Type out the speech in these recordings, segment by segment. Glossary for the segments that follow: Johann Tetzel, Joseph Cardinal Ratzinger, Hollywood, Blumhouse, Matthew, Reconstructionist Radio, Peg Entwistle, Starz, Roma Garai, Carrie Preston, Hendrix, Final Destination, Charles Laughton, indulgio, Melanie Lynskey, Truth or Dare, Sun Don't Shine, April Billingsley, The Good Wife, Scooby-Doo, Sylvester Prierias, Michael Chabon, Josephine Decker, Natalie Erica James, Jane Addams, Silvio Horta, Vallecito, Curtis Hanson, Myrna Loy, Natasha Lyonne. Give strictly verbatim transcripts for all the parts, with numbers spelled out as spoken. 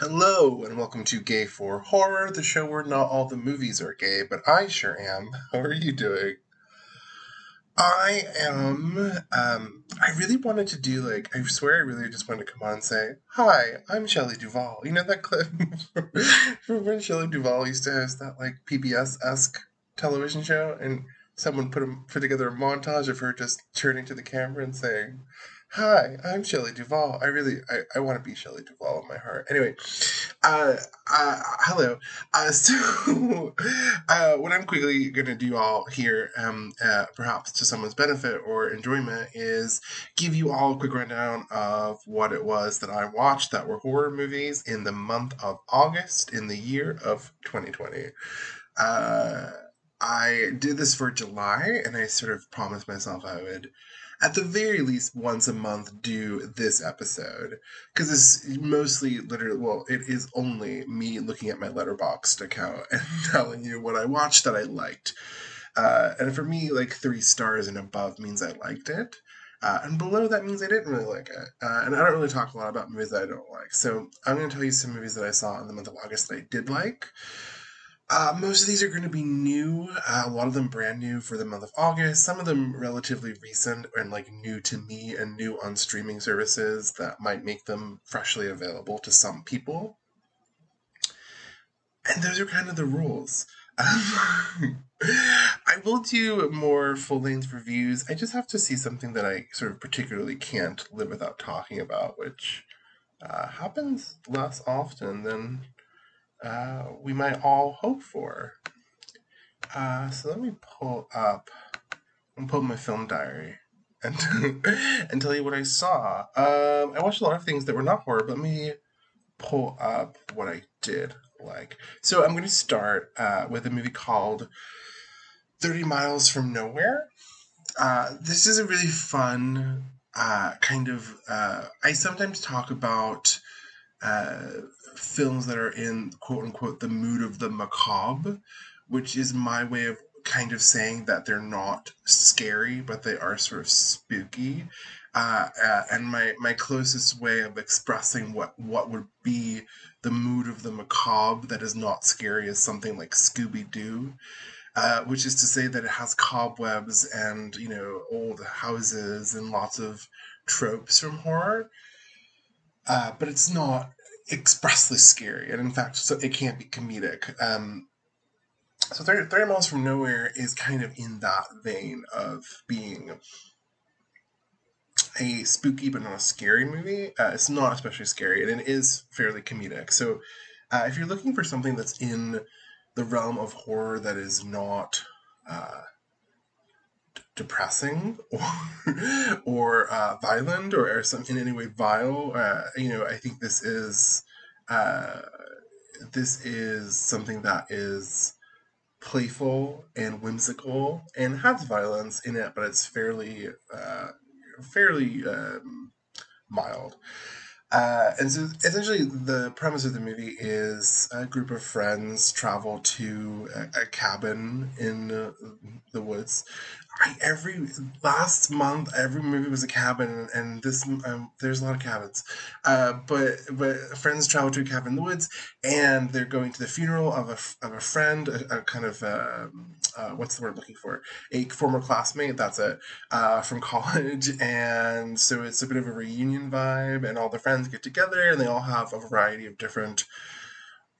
Hello, and welcome to Gay for Horror, the show where not all the movies are gay, but I sure am. How are you doing? I am, um, I really wanted to do, like, I swear I really just wanted to come on and say, hi, I'm Shelley Duvall. You know that clip from, from when Shelley Duvall used to host that, like, P B S-esque television show, and someone put, a, put together a montage of her just turning to the camera and saying, hi, I'm Shelley Duvall. I really, I, I want to be Shelley Duvall in my heart. Anyway, uh, uh, hello. Uh, so, uh, what I'm quickly going to do all here, um, uh, perhaps to someone's benefit or enjoyment, is give you all a quick rundown of what it was that I watched that were horror movies in the month of August in the year of twenty twenty. Uh, I did this for July, and I sort of promised myself I would, at the very least, once a month, do this episode. Because it's mostly, literally, well, it is only me looking at my Letterboxd account and telling you what I watched that I liked. Uh, and for me, like, three stars and above means I liked it. Uh, and below that means I didn't really like it. Uh, and I don't really talk a lot about movies that I don't like. So I'm going to tell you some movies that I saw in the month of August that I did like. Uh, most of these are going to be new, uh, a lot of them brand new for the month of August, some of them relatively recent and like new to me and new on streaming services that might make them freshly available to some people. And those are kind of the rules. Um, I will do more full-length reviews. I just have to see something that I sort of particularly can't live without talking about, which uh, happens less often than Uh, we might all hope for. Uh, so let me pull up, I'm pull up my film diary and and tell you what I saw. Um, I watched a lot of things that were not horror, but let me pull up what I did like. So I'm going to start uh, with a movie called thirty miles from Nowhere. Uh, this is a really fun uh, kind of, uh, I sometimes talk about uh, films that are in, quote-unquote, the mood of the macabre, which is my way of kind of saying that they're not scary, but they are sort of spooky. Uh, uh, and my, my closest way of expressing what, what would be the mood of the macabre that is not scary is something like Scooby-Doo, uh, which is to say that it has cobwebs and, you know, old houses and lots of tropes from horror. Uh, but it's not expressly scary, and in fact, so it can't be comedic. Um, so thirty miles from Nowhere is kind of in that vein of being a spooky but not a scary movie. Uh, it's not especially scary, and it is fairly comedic. So uh, if you're looking for something that's in the realm of horror that is not uh, d- depressing or, or uh, violent or, or some, in any way vile, uh, you know, I think this is Uh, this is something that is playful and whimsical and has violence in it, but it's fairly, uh, fairly um, mild. Uh, and so, essentially, the premise of the movie is a group of friends travel to a, a cabin in uh, the woods. I, every last month, every movie was a cabin, and this um, there's a lot of cabins. Uh, but but friends travel to a cabin in the woods, and they're going to the funeral of a of a friend, a, a kind of uh, uh, what's the word I'm looking for? A former classmate. That's it, uh, from college, and so it's a bit of a reunion vibe, and all the friends get together, and they all have a variety of different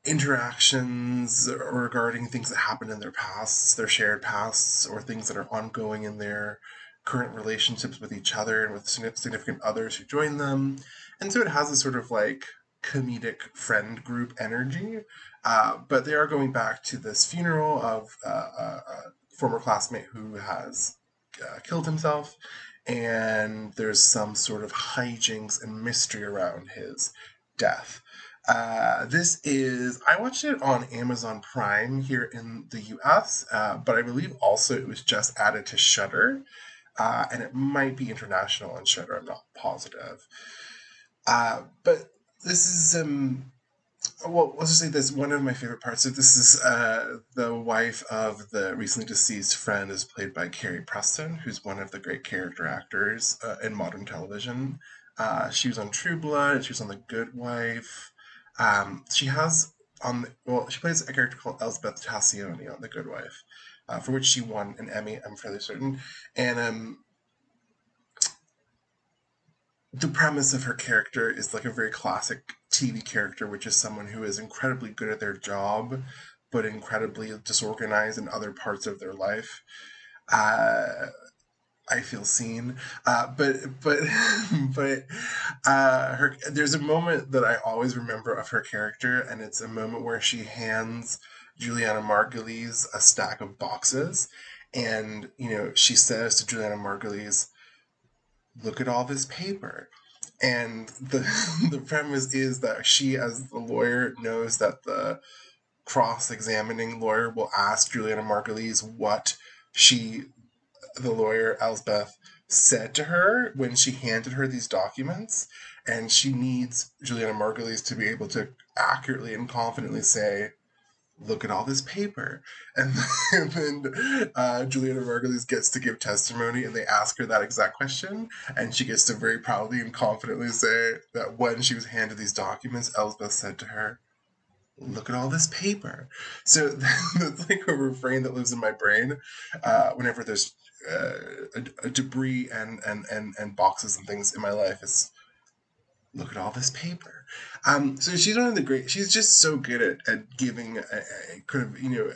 interactions regarding things that happened in their pasts, their shared pasts, or things that are ongoing in their current relationships with each other and with significant others who join them. And so it has a sort of like comedic friend group energy, uh, but they are going back to this funeral of uh, a, a former classmate who has uh, killed himself, and there's some sort of hijinks and mystery around his death. Uh, this is, I watched it on Amazon Prime here in the U S, uh, but I believe also it was just added to Shudder, uh, and it might be international on Shudder, I'm not positive. Uh, but this is, um, well, let's just say this, one of my favorite parts. So this is uh, the wife of the recently deceased friend is played by Carrie Preston, who's one of the great character actors uh, in modern television. Uh, she was on True Blood, she was on The Good Wife. Um, she has on the, well, she plays a character called Elspeth Tassioni on The Good Wife, uh, for which she won an Emmy, I'm fairly certain. And um, the premise of her character is like a very classic T V character, which is someone who is incredibly good at their job, but incredibly disorganized in other parts of their life. Uh, I feel seen, uh, but but but uh, her there's a moment that I always remember of her character, and it's a moment where she hands Juliana Margulies a stack of boxes, and you know she says to Juliana Margulies, "Look at all this paper," and the the premise is that she, as the lawyer, knows that the cross-examining lawyer will ask Juliana Margulies what she. The lawyer, Elspeth, said to her when she handed her these documents, and she needs Juliana Margulies to be able to accurately and confidently say, "Look at all this paper." And then uh, Juliana Margulies gets to give testimony, and they ask her that exact question, and she gets to very proudly and confidently say that when she was handed these documents, Elspeth said to her, "Look at all this paper." So that's like a refrain that lives in my brain uh, whenever there's Uh, a, a debris and, and, and, and boxes and things in my life is, "Look at all this paper." Um, so she's one of the great, she's just so good at, at giving a, a kind of, you know,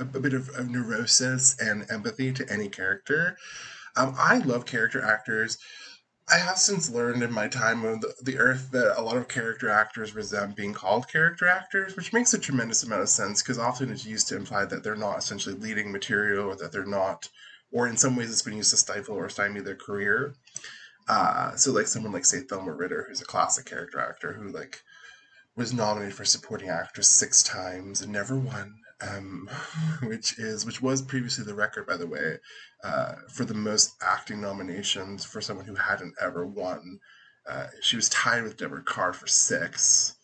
a, a bit of, of neurosis and empathy to any character. Um, I love character actors. I have since learned in my time on the, the earth that a lot of character actors resent being called character actors, which makes a tremendous amount of sense because often it's used to imply that they're not essentially leading material or that they're not or in some ways it's been used to stifle or stymie their career. Uh, so like someone like, say, Thelma Ritter, who's a classic character actor who like was nominated for supporting actress six times and never won, um, which is which was previously the record, by the way, uh, for the most acting nominations for someone who hadn't ever won. Uh, she was tied with Deborah Carr for six,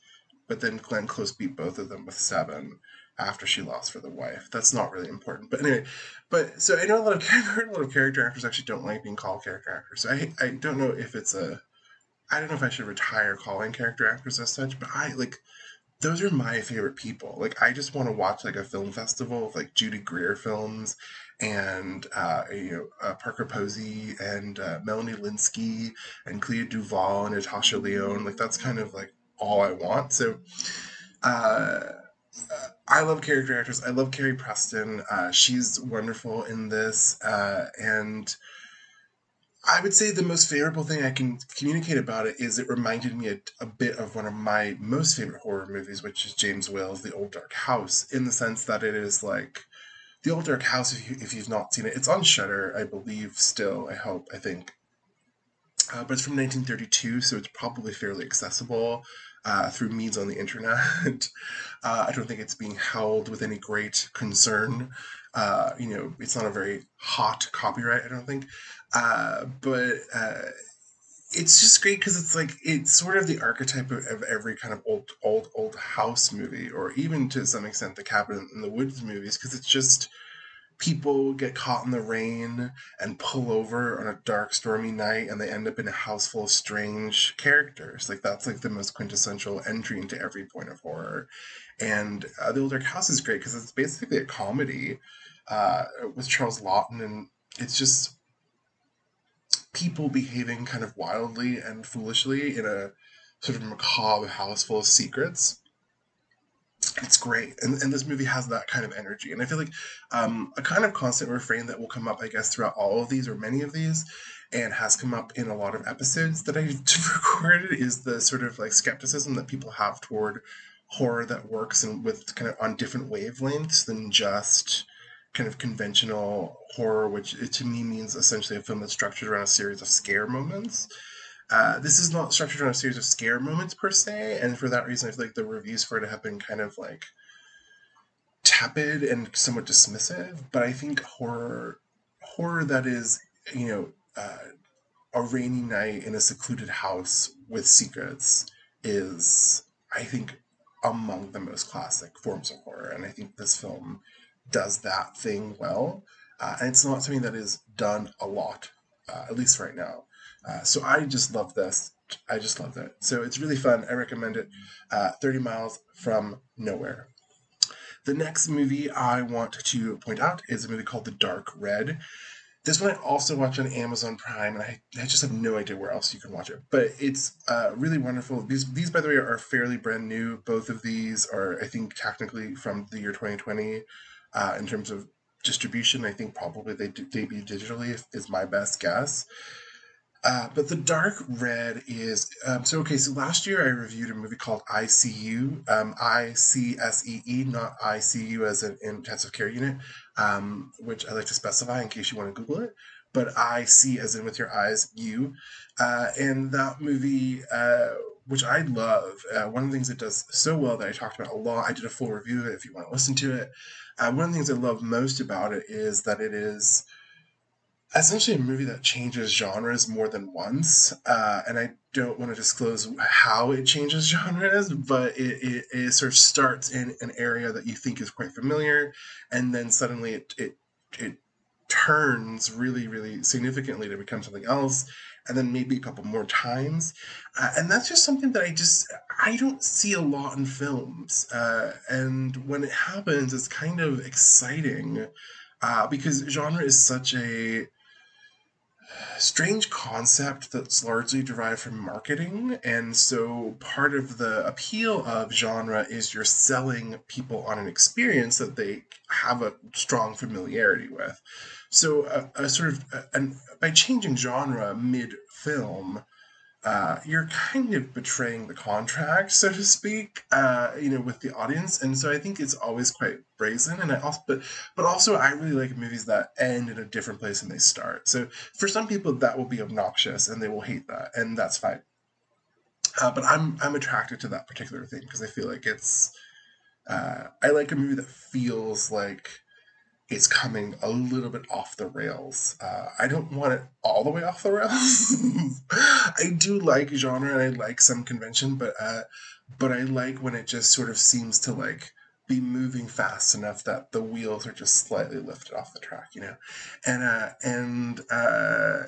but then Glenn Close beat both of them with seven. After she lost for The Wife. That's not really important. But anyway, but so I know a lot of, I've heard a lot of character actors actually don't like being called character actors. So I, I don't know if it's a, I don't know if I should retire calling character actors as such, but I like, those are my favorite people. Like, I just want to watch like a film festival of like Judy Greer films and, uh, you know, uh, Parker Posey and uh, Melanie Lynskey and Clea Duvall and Natasha Lyonne. Like, that's kind of like all I want. So, uh, Uh, I love character actors. I love Carrie Preston. Uh, she's wonderful in this. Uh, and I would say the most favorable thing I can communicate about it is it reminded me a, a bit of one of my most favorite horror movies, which is James Whale's The Old Dark House, in the sense that it is like The Old Dark House, if, you, if you've not seen it. It's on Shudder, I believe, still, I hope, I think. Uh, but it's from nineteen thirty-two, so it's probably fairly accessible. Uh, through means on the internet. uh, I don't think it's being held with any great concern. Uh, you know, it's not a very hot copyright, I don't think. Uh, but uh, it's just great because it's like, it's sort of the archetype of, of every kind of old, old, old house movie, or even to some extent the Cabin in the Woods movies, because it's just people get caught in the rain and pull over on a dark, stormy night, and they end up in a house full of strange characters. Like, that's like the most quintessential entry into every point of horror. And uh, The Old Dark House is great because it's basically a comedy uh, with Charles Laughton, and it's just people behaving kind of wildly and foolishly in a sort of macabre house full of secrets. It's great, and, and this movie has that kind of energy, and I feel like um, a kind of constant refrain that will come up, I guess, throughout all of these, or many of these, and has come up in a lot of episodes that I've recorded, is the sort of like skepticism that people have toward horror that works and with kind of on different wavelengths than just kind of conventional horror, which it, to me means essentially a film that's structured around a series of scare moments. Uh, this is not structured on a series of scare moments per se, and for that reason I feel like the reviews for it have been kind of like tepid and somewhat dismissive, but I think horror horror that is, you know, uh, a rainy night in a secluded house with secrets is, I think, among the most classic forms of horror, and I think this film does that thing well, uh, and it's not something that is done a lot, uh, at least right now. Uh, so I just love this. I just love that. So it's really fun. I recommend it. Uh, thirty miles from Nowhere. The next movie I want to point out is a movie called The Dark Red. This one I also watch on Amazon Prime, and I, I just have no idea where else you can watch it. But it's uh, really wonderful. These, these, by the way, are fairly brand new. Both of these are, I think, technically from the year twenty twenty uh, in terms of distribution. I think probably they d- debut digitally is my best guess. Uh, but The Dark Red is, um, so okay, so last year I reviewed a movie called I See You, um, I C S E E, not I C U as an intensive care unit, um, which I like to specify in case you want to Google it, but I see as in with your eyes, you. Uh, and that movie, uh, which I love, uh, one of the things it does so well that I talked about a lot, I did a full review of it if you want to listen to it. Uh, one of the things I love most about it is that it is essentially a movie that changes genres more than once, uh, and I don't want to disclose how it changes genres, but it, it, it sort of starts in an area that you think is quite familiar, and then suddenly it it it turns really, really significantly to become something else, and then maybe a couple more times. Uh, and that's just something that I just, I don't see a lot in films, uh, and when it happens, it's kind of exciting, uh, because genre is such a strange concept that's largely derived from marketing, and so part of the appeal of genre is you're selling people on an experience that they have a strong familiarity with. So a, a sort of a, an, by changing genre mid-film, uh, you're kind of betraying the contract, so to speak, uh, you know, with the audience, and so I think it's always quite brazen. And I also, but, but also, I really like movies that end in a different place than they start. So for some people, that will be obnoxious, and they will hate that, and that's fine. Uh, but I'm I'm attracted to that particular thing because I feel like it's, uh, I like a movie that feels like it's coming a little bit off the rails. Uh, I don't want it all the way off the rails. I do like genre and I like some convention, but uh, but I like when it just sort of seems to like be moving fast enough that the wheels are just slightly lifted off the track, you know? And uh, and uh,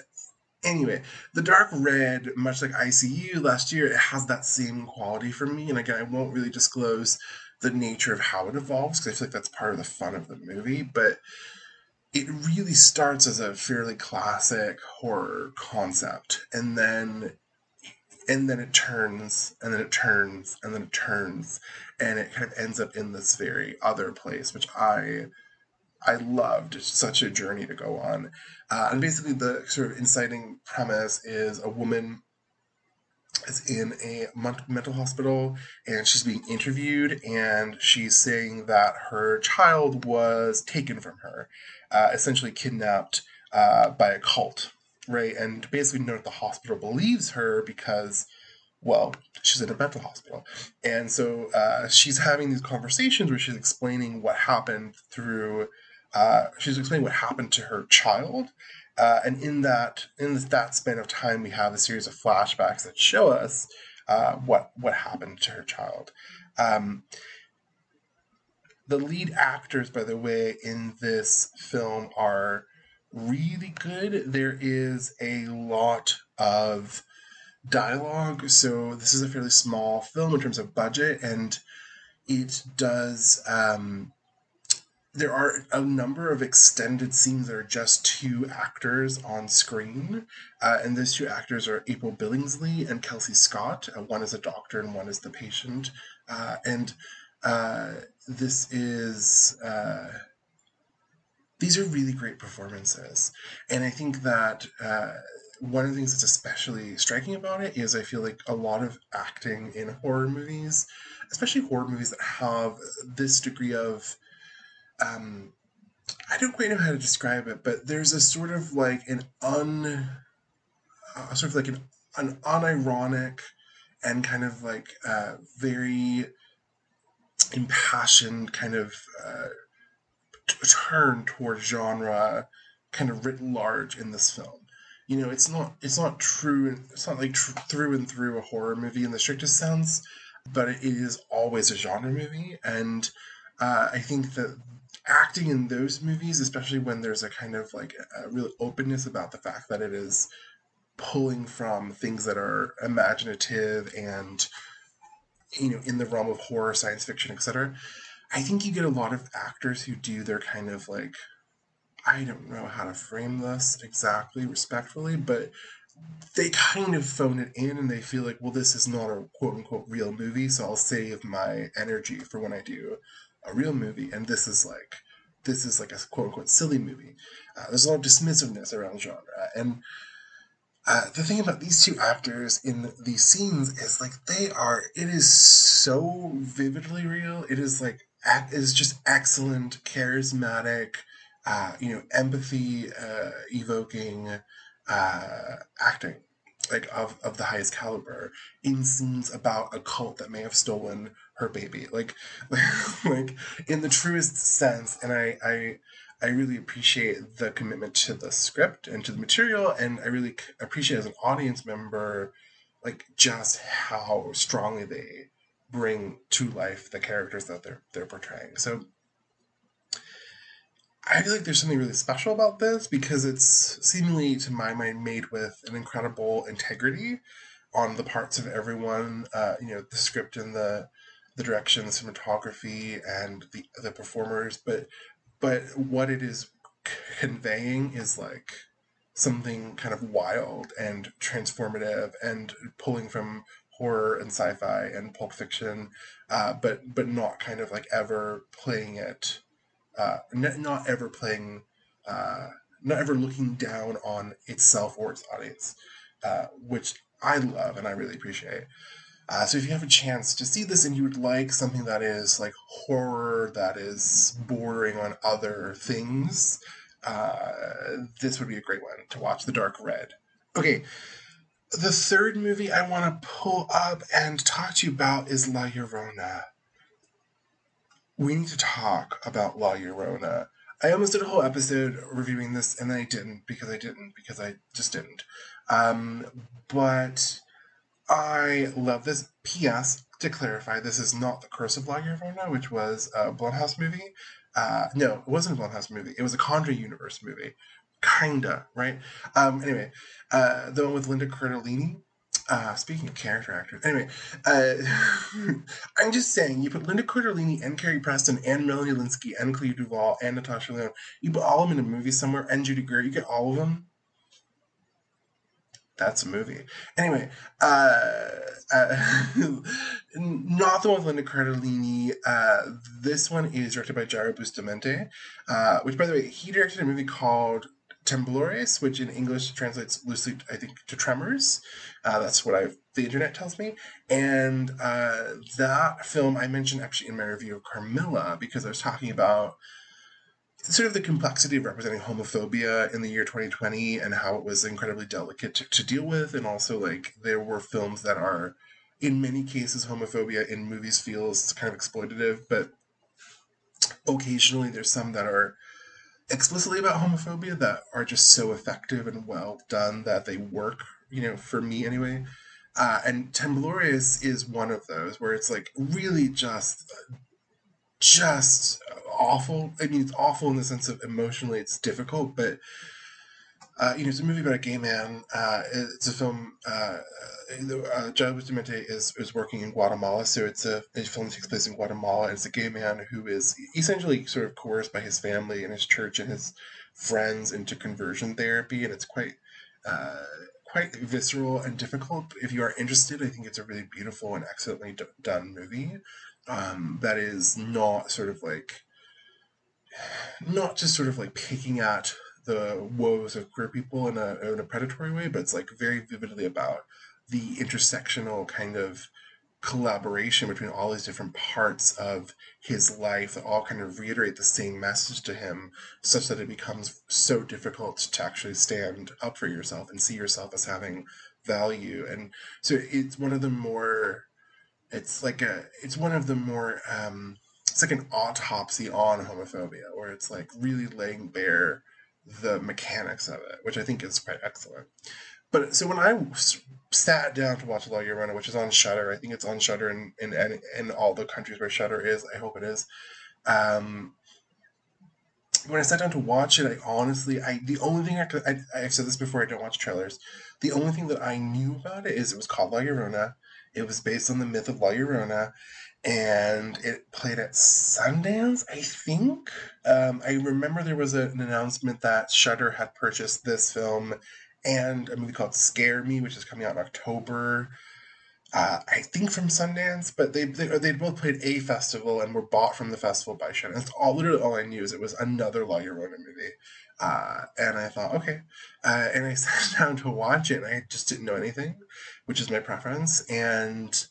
anyway, The Dark Red, much like I C U last year, it has that same quality for me. And again, I won't really disclose the nature of how it evolves, because I feel like that's part of the fun of the movie, but it really starts as a fairly classic horror concept, and then and then it turns, and then it turns, and then it turns, and it kind of ends up in this very other place, which I I loved. It's such a journey to go on. Uh, and basically the sort of inciting premise is a woman is in a mental hospital, and she's being interviewed, and she's saying that her child was taken from her, uh, essentially kidnapped uh, by a cult, right? And basically, note the hospital believes her because, well, she's in a mental hospital. And so uh, she's having these conversations where she's explaining what happened through, uh, she's explaining what happened to her child. Uh, and in that in that span of time, we have a series of flashbacks that show us uh, what what happened to her child. Um, the lead actors, by the way, in this film are really good. There is a lot of dialogue, so this is a fairly small film in terms of budget, and it does. Um, There are a number of extended scenes that are just two actors on screen, uh, and those two actors are April Billingsley and Kelsey Scott. Uh, one is a doctor and one is the patient, uh, and uh, this is uh, these are really great performances. And I think that uh, one of the things that's especially striking about it is I feel like a lot of acting in horror movies, especially horror movies that have this degree of Um, I don't quite know how to describe it, but there's a sort of like an un, uh, sort of like an, an unironic and kind of like uh, very impassioned kind of uh, t- turn toward genre, kind of writ large in this film. You know, it's not it's not true. It's not like tr- through and through a horror movie in the strictest sense, but it is always a genre movie, and uh, I think that acting in those movies, especially when there's a kind of like a real openness about the fact that it is pulling from things that are imaginative and, you know, in the realm of horror, science fiction, et cetera. I think you get a lot of actors who do their kind of like, I don't know how to frame this exactly respectfully, but they kind of phone it in and they feel like, well, this is not a quote unquote real movie, so I'll save my energy for when I do a real movie. And this is like, this is like a quote unquote silly movie. Uh, there's a lot of dismissiveness around the genre. And uh, the thing about these two actors in these scenes is like, they are, it is so vividly real. It is like, it is just excellent, charismatic, uh, you know, empathy uh, evoking uh, acting, like of, of the highest caliber, in scenes about a cult that may have stolen her baby, like, like in the truest sense. And I, I, I really appreciate the commitment to the script and to the material. And I really appreciate as an audience member, like just how strongly they bring to life the characters that they're, they're portraying. So I feel like there's something really special about this because it's seemingly, to my mind, made with an incredible integrity on the parts of everyone, uh, you know, the script and the, the direction, the cinematography and the, the performers, but, but what it is conveying is like something kind of wild and transformative and pulling from horror and sci-fi and Pulp Fiction, uh, but but not kind of like ever playing it, uh, n- not ever playing, uh, not ever looking down on itself or its audience, uh, which I love and I really appreciate. Uh, so if you have a chance to see this and you would like something that is like horror, that is bordering on other things, uh, this would be a great one to watch, The Dark Red. Okay. The third movie I want to pull up and talk to you about is La Llorona. We need to talk about La Llorona. I almost did a whole episode reviewing this, and then I didn't because I didn't because I just didn't. Um, but I love this. P S to clarify, this is not The Curse of La Llorona, which was a Blumhouse movie. Uh, no, it wasn't a Blumhouse movie. It was a Conjure Universe movie. Kinda, right? Um, anyway, uh, the one with Linda Cardellini. Uh, speaking of character actors. Anyway, uh, I'm just saying, you put Linda Cardellini and Carrie Preston and Melanie Lynskey and Clea Duvall and Natasha Lyonne, you put all of them in a movie somewhere, and Judy Greer, you get all of them. That's a movie. Anyway, uh, uh, not the one with Linda Cardellini. Uh, this one is directed by Jayro Bustamante, uh, which, by the way, he directed a movie called Temblores, which in English translates loosely, I think, to Tremors. Uh, that's what I've, the internet tells me. And uh, that film I mentioned actually in my review of Carmilla because I was talking about sort of the complexity of representing homophobia in the year twenty twenty and how it was incredibly delicate to, to deal with. And also, like, there were films that are, in many cases, homophobia in movies feels kind of exploitative, but occasionally there's some that are explicitly about homophobia that are just so effective and well done that they work, you know, for me anyway. Uh, and Temblores is one of those where it's, like, really just... just awful. I mean, it's awful in the sense of emotionally it's difficult, but uh, you know, it's a movie about a gay man. Uh, it's a film. Uh, uh, Jayro Bustamante is is working in Guatemala, so it's a, a film that takes place in Guatemala. And it's a gay man who is essentially sort of coerced by his family and his church and his friends into conversion therapy, and it's quite uh, quite visceral and difficult. If you are interested, I think it's a really beautiful and excellently d- done movie. Um, that is not sort of like, not just sort of like picking at the woes of queer people in a, in a predatory way, but it's like very vividly about the intersectional kind of collaboration between all these different parts of his life that all kind of reiterate the same message to him, such that it becomes so difficult to actually stand up for yourself and see yourself as having value. And so it's one of the more... It's like a, it's one of the more, um, it's like an autopsy on homophobia, where it's like really laying bare the mechanics of it, which I think is quite excellent. But so when I sat down to watch La Llorona, which is on Shudder, I think it's on Shudder in, in, in all the countries where Shudder is, I hope it is, um, when I sat down to watch it, I honestly, I the only thing I could, I, I've said this before, I don't watch trailers. The only thing that I knew about it is it was called La Llorona. It was based on the myth of La Llorona, and it played at Sundance, I think. Um, I remember there was a, an announcement that Shudder had purchased this film and a movie called Scare Me, which is coming out in October. Uh, I think from Sundance, but they they they both played a festival and were bought from the festival by Shudder. That's all, literally all I knew is it was another La Llorona movie, uh, and I thought okay, uh, and I sat down to watch it, and I just didn't know anything, which is my preference, and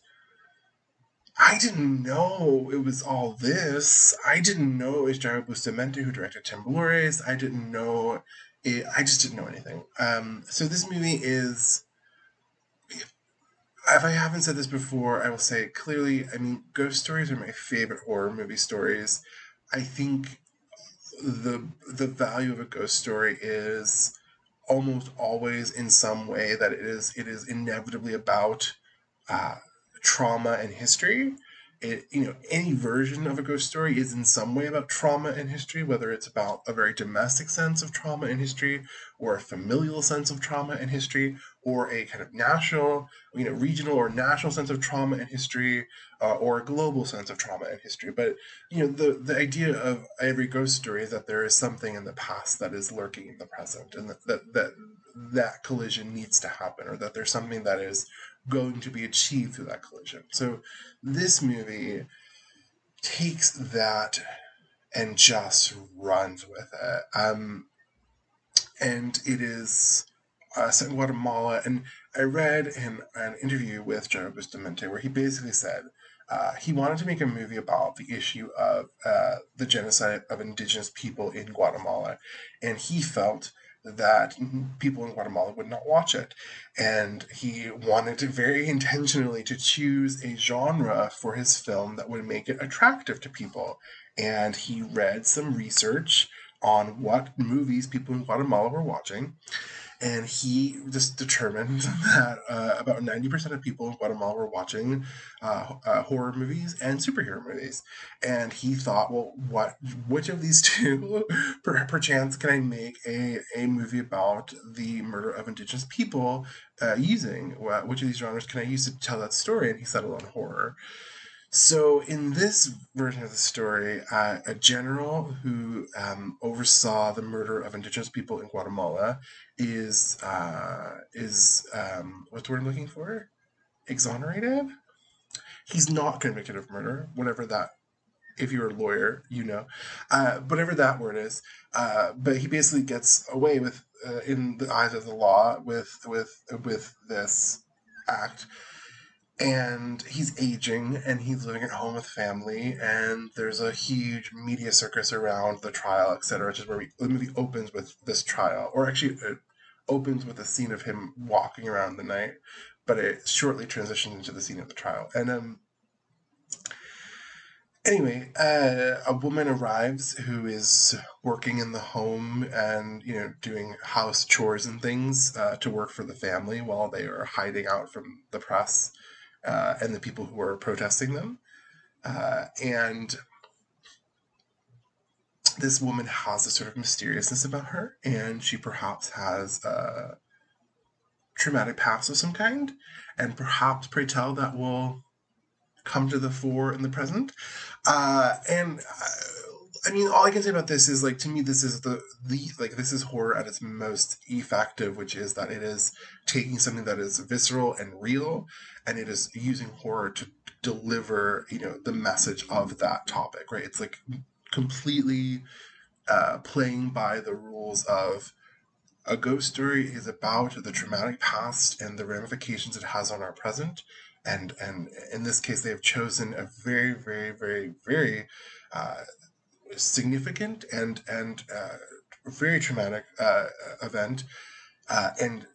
I didn't know it was all this. I didn't know it was Jayro Bustamante who directed Temblores. I didn't know it. I just didn't know anything. Um, so this movie is. If I haven't said this before, I will say it clearly. I mean, ghost stories are my favorite horror movie stories. I think the the value of a ghost story is almost always in some way that it is it is inevitably about uh, trauma and history. It, you know, any version of a ghost story is in some way about trauma and history, whether it's about a very domestic sense of trauma and history, or a familial sense of trauma and history, or a kind of national, you know, regional or national sense of trauma and history, uh, or a global sense of trauma and history. But, you know, the, the idea of every ghost story is that there is something in the past that is lurking in the present, and that that that, that collision needs to happen, or that there's something that is going to be achieved through that collision. So this movie takes that and just runs with it. Um, and it is uh, set in Guatemala. And I read in an interview with Jayro Bustamante where he basically said uh, he wanted to make a movie about the issue of uh, the genocide of indigenous people in Guatemala. And he felt that people in Guatemala would not watch it. And he wanted to very intentionally to choose a genre for his film that would make it attractive to people. And he read some research on what movies people in Guatemala were watching. And he just determined that uh, about ninety percent of people in Guatemala were watching uh, uh, horror movies and superhero movies. And he thought, well, what, which of these two, per, perchance, can I make a, a movie about the murder of indigenous people uh, using? Which of these genres can I use to tell that story? And he settled on horror. So in this version of the story, uh, a general who um, oversaw the murder of indigenous people in Guatemala is, uh, is um, what's the word I'm looking for? Exonerated? He's not convicted of murder, whatever that, if you're a lawyer, you know, uh, whatever that word is. Uh, but he basically gets away with, uh, in the eyes of the law, with, with, with this act. And he's aging, and he's living at home with family, and there's a huge media circus around the trial, et cetera, which is where we, the movie opens with this trial, or actually it opens with a scene of him walking around the night, but it shortly transitions into the scene of the trial. And um, anyway, uh, a woman arrives who is working in the home and, you know, doing house chores and things uh, to work for the family while they are hiding out from the press. Uh, and the people who are protesting them. Uh, and this woman has a sort of mysteriousness about her, and she perhaps has a traumatic past of some kind, and perhaps, pray tell, that will come to the fore in the present. Uh, and, uh, I mean, all I can say about this is, like, to me, this is the, the, like, this is horror at its most effective, which is that it is taking something that is visceral and real, and it is using horror to deliver, you know, the message of that topic, right? It's like completely uh, playing by the rules of a ghost story is about the traumatic past and the ramifications it has on our present. And and in this case, they have chosen a very, very, very, very uh, significant and, and uh, very traumatic uh, event. Uh, and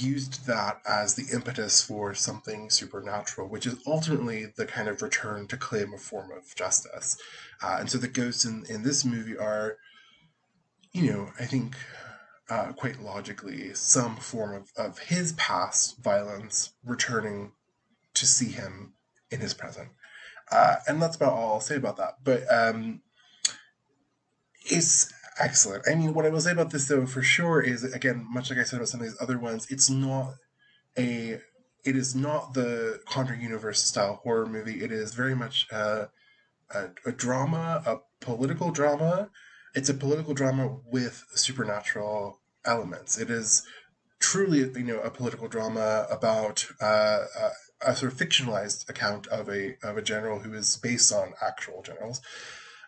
used that as the impetus for something supernatural, which is ultimately the kind of return to claim a form of justice. Uh, and so the ghosts in, in this movie are, you know, I think uh, quite logically, some form of, of his past violence returning to see him in his present. Uh, and that's about all I'll say about that. But um, it's... Excellent. I mean, what I will say about this, though, for sure is, again, much like I said about some of these other ones, it's not a, it is not the Conjuring Universe style horror movie. It is very much uh, a, a drama, a political drama. It's a political drama with supernatural elements. It is truly, you know, a political drama about uh, a, a sort of fictionalized account of a of a general who is based on actual generals.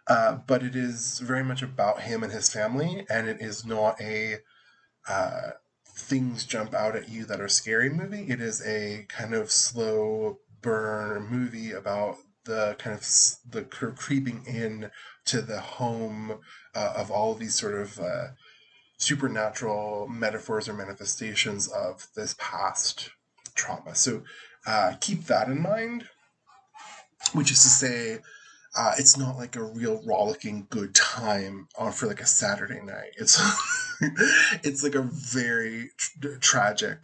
Uh, but it is very much about him and his family, and it is not a uh, things jump out at you that are scary movie. It is a kind of slow burn movie about the kind of the creeping in to the home uh, of all of these sort of uh, supernatural metaphors or manifestations of this past trauma. So uh, keep that in mind, which is to say, Uh, it's not like a real rollicking good time on for like a Saturday night. It's it's like a very tr- tragic,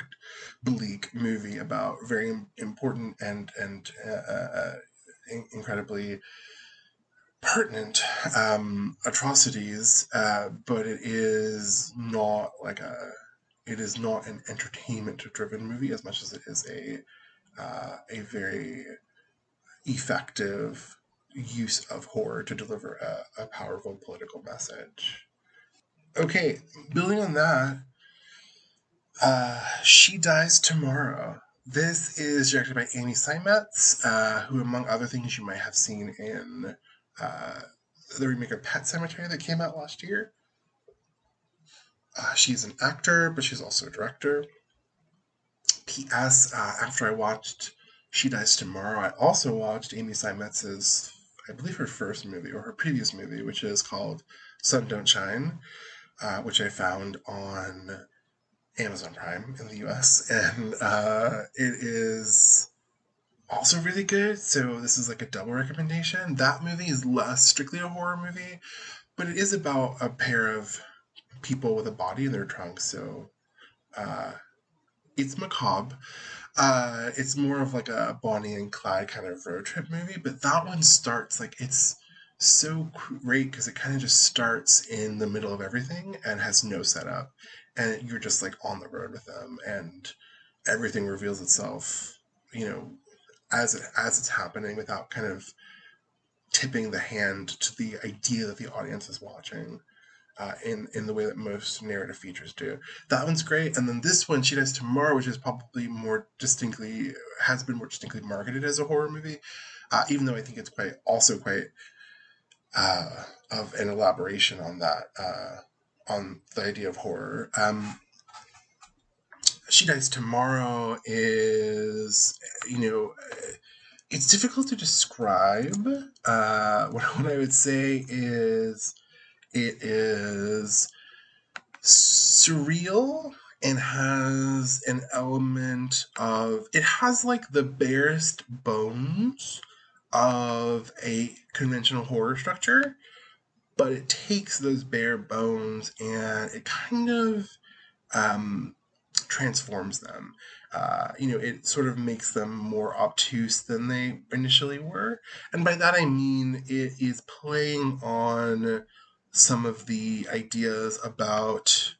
bleak movie about very important and and uh, uh, in- incredibly pertinent um, atrocities. Uh, but it is not like a it is not an entertainment-driven movie as much as it is a uh, a very effective use of horror to deliver a, a powerful political message. Okay, building on that, uh, She Dies Tomorrow. This is directed by Amy Seimetz, uh, who, among other things, you might have seen in uh, the remake of Pet Sematary that came out last year. Uh, she's an actor, but she's also a director. P S. Uh, after I watched She Dies Tomorrow, I also watched Amy Seimetz's, I believe, her first movie or her previous movie, which is called Sun Don't Shine, uh, which I found on Amazon Prime in the U S, and uh, it is also really good. So this is like a double recommendation. That movie is less strictly a horror movie, but it is about a pair of people with a body in their trunk. So uh, it's macabre. Uh, it's more of like a Bonnie and Clyde kind of road trip movie, but that one starts like it's so great because it kind of just starts in the middle of everything and has no setup, and you're just like on the road with them, and everything reveals itself, you know, as it, as it's happening without kind of tipping the hand to the idea that the audience is watching. Uh, in, in the way that most narrative features do. That one's great. And then this one, She Dies Tomorrow, which is probably more distinctly, has been more distinctly marketed as a horror movie, uh, even though I think it's quite, also quite uh, of an elaboration on that, uh, on the idea of horror. Um, She Dies Tomorrow is, you know, it's difficult to describe. Uh, what, what I would say is, it is surreal and has an element of, it has like the barest bones of a conventional horror structure, but it takes those bare bones and it kind of um, transforms them. Uh, you know, it sort of makes them more obtuse than they initially were. And by that I mean it is playing on some of the ideas about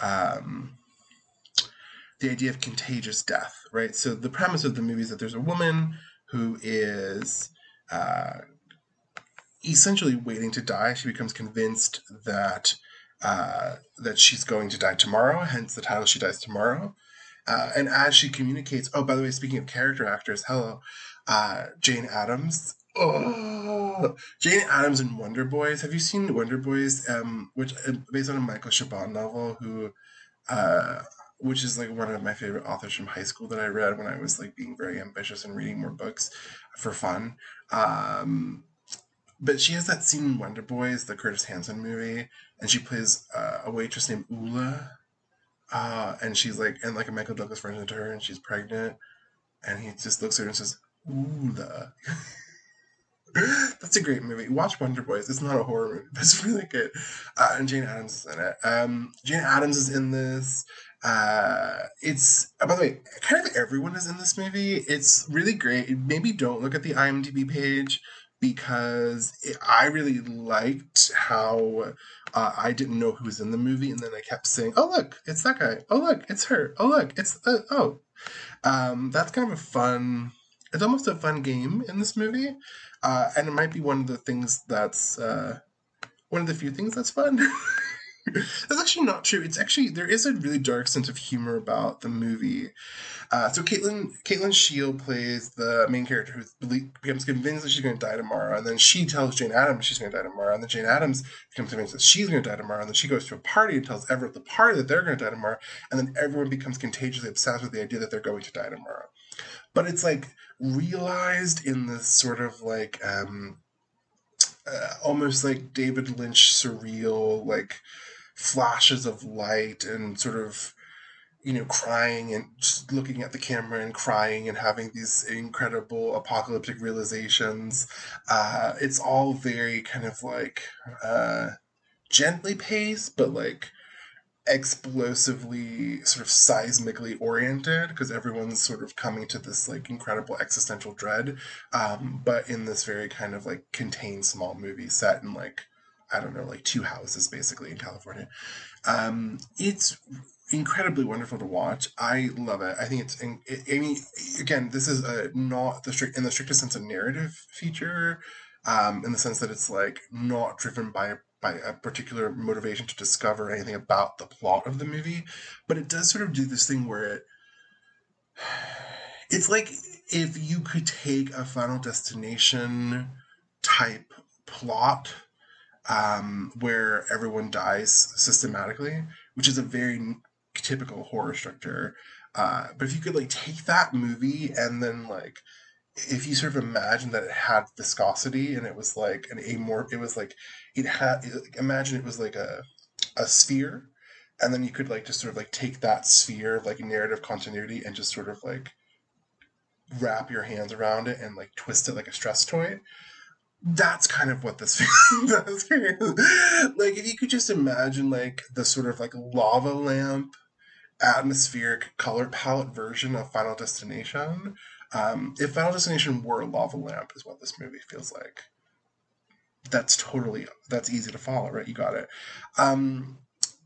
um, the idea of contagious death, right? So the premise of the movie is that there's a woman who is uh, essentially waiting to die. She becomes convinced that uh, that she's going to die tomorrow, hence the title She Dies Tomorrow. Uh, and as she communicates, oh, by the way, speaking of character actors, hello, uh, Jane Addams. Oh, Jane Addams in Wonder Boys. Have you seen Wonder Boys? Um, which is based on a Michael Chabon novel, who, uh, which is like one of my favorite authors from high school that I read when I was like being very ambitious and reading more books for fun. Um, but she has that scene in Wonder Boys, the Curtis Hanson movie, and she plays uh, a waitress named Ula, uh, and she's like, and like a Michael Douglas runs into her, and she's pregnant, and he just looks at her and says, "Ula." That's a great movie. Watch Wonder Boys. It's not a horror movie, but it's really good. Uh, and Jane Addams is in it. Um, Jane Addams is in this. Uh, it's, by the way, kind of everyone is in this movie. It's really great. Maybe don't look at the IMDb page because it, I really liked how uh, I didn't know who was in the movie, and then I kept saying, "Oh look, it's that guy. Oh look, it's her. Oh look, it's uh, oh." Um, that's kind of a fun. It's almost a fun game in this movie, uh, and it might be one of the things that's uh, one of the few things that's fun. That's actually not true. It's actually, there is a really dark sense of humor about the movie. Uh, so Caitlin, Caitlin Shield plays the main character who believe, becomes convinced that she's going to die tomorrow. And then she tells Jane Addams she's going to die tomorrow. And then Jane Addams becomes convinced that she's going to die tomorrow. And then she goes to a party and tells everyone at the party that they're going to die tomorrow. And then everyone becomes contagiously obsessed with the idea that they're going to die tomorrow. But it's like realized in this sort of like, um, uh, almost like David Lynch surreal, like, flashes of light and sort of, you know, crying and just looking at the camera and crying and having these incredible apocalyptic realizations. Uh, it's all very kind of like uh, gently paced, but like explosively sort of seismically oriented, because everyone's sort of coming to this like incredible existential dread, um, but in this very kind of like contained small movie set in like, I don't know, like two houses basically in California. Um, it's incredibly wonderful to watch. I love it. I think it's, I mean, again, this is a not the strict, in the strictest sense, a narrative feature, um, in the sense that it's like not driven by, by a particular motivation to discover anything about the plot of the movie, but it does sort of do this thing where it, it's like if you could take a Final Destination type plot, um, where everyone dies systematically, which is a very typical horror structure. Uh, but if you could like take that movie and then like, if you sort of imagine that it had viscosity and it was like an amorph, it was like, it had, imagine it was like a, a sphere. And then you could like just sort of like take that sphere of like narrative continuity and just sort of like wrap your hands around it and like twist it like a stress toy. That's kind of what this does. Like, if you could just imagine, like, the sort of, like, lava lamp, atmospheric color palette version of Final Destination. Um, if Final Destination were a lava lamp is what this movie feels like. That's totally, that's easy to follow, right? You got it. Um,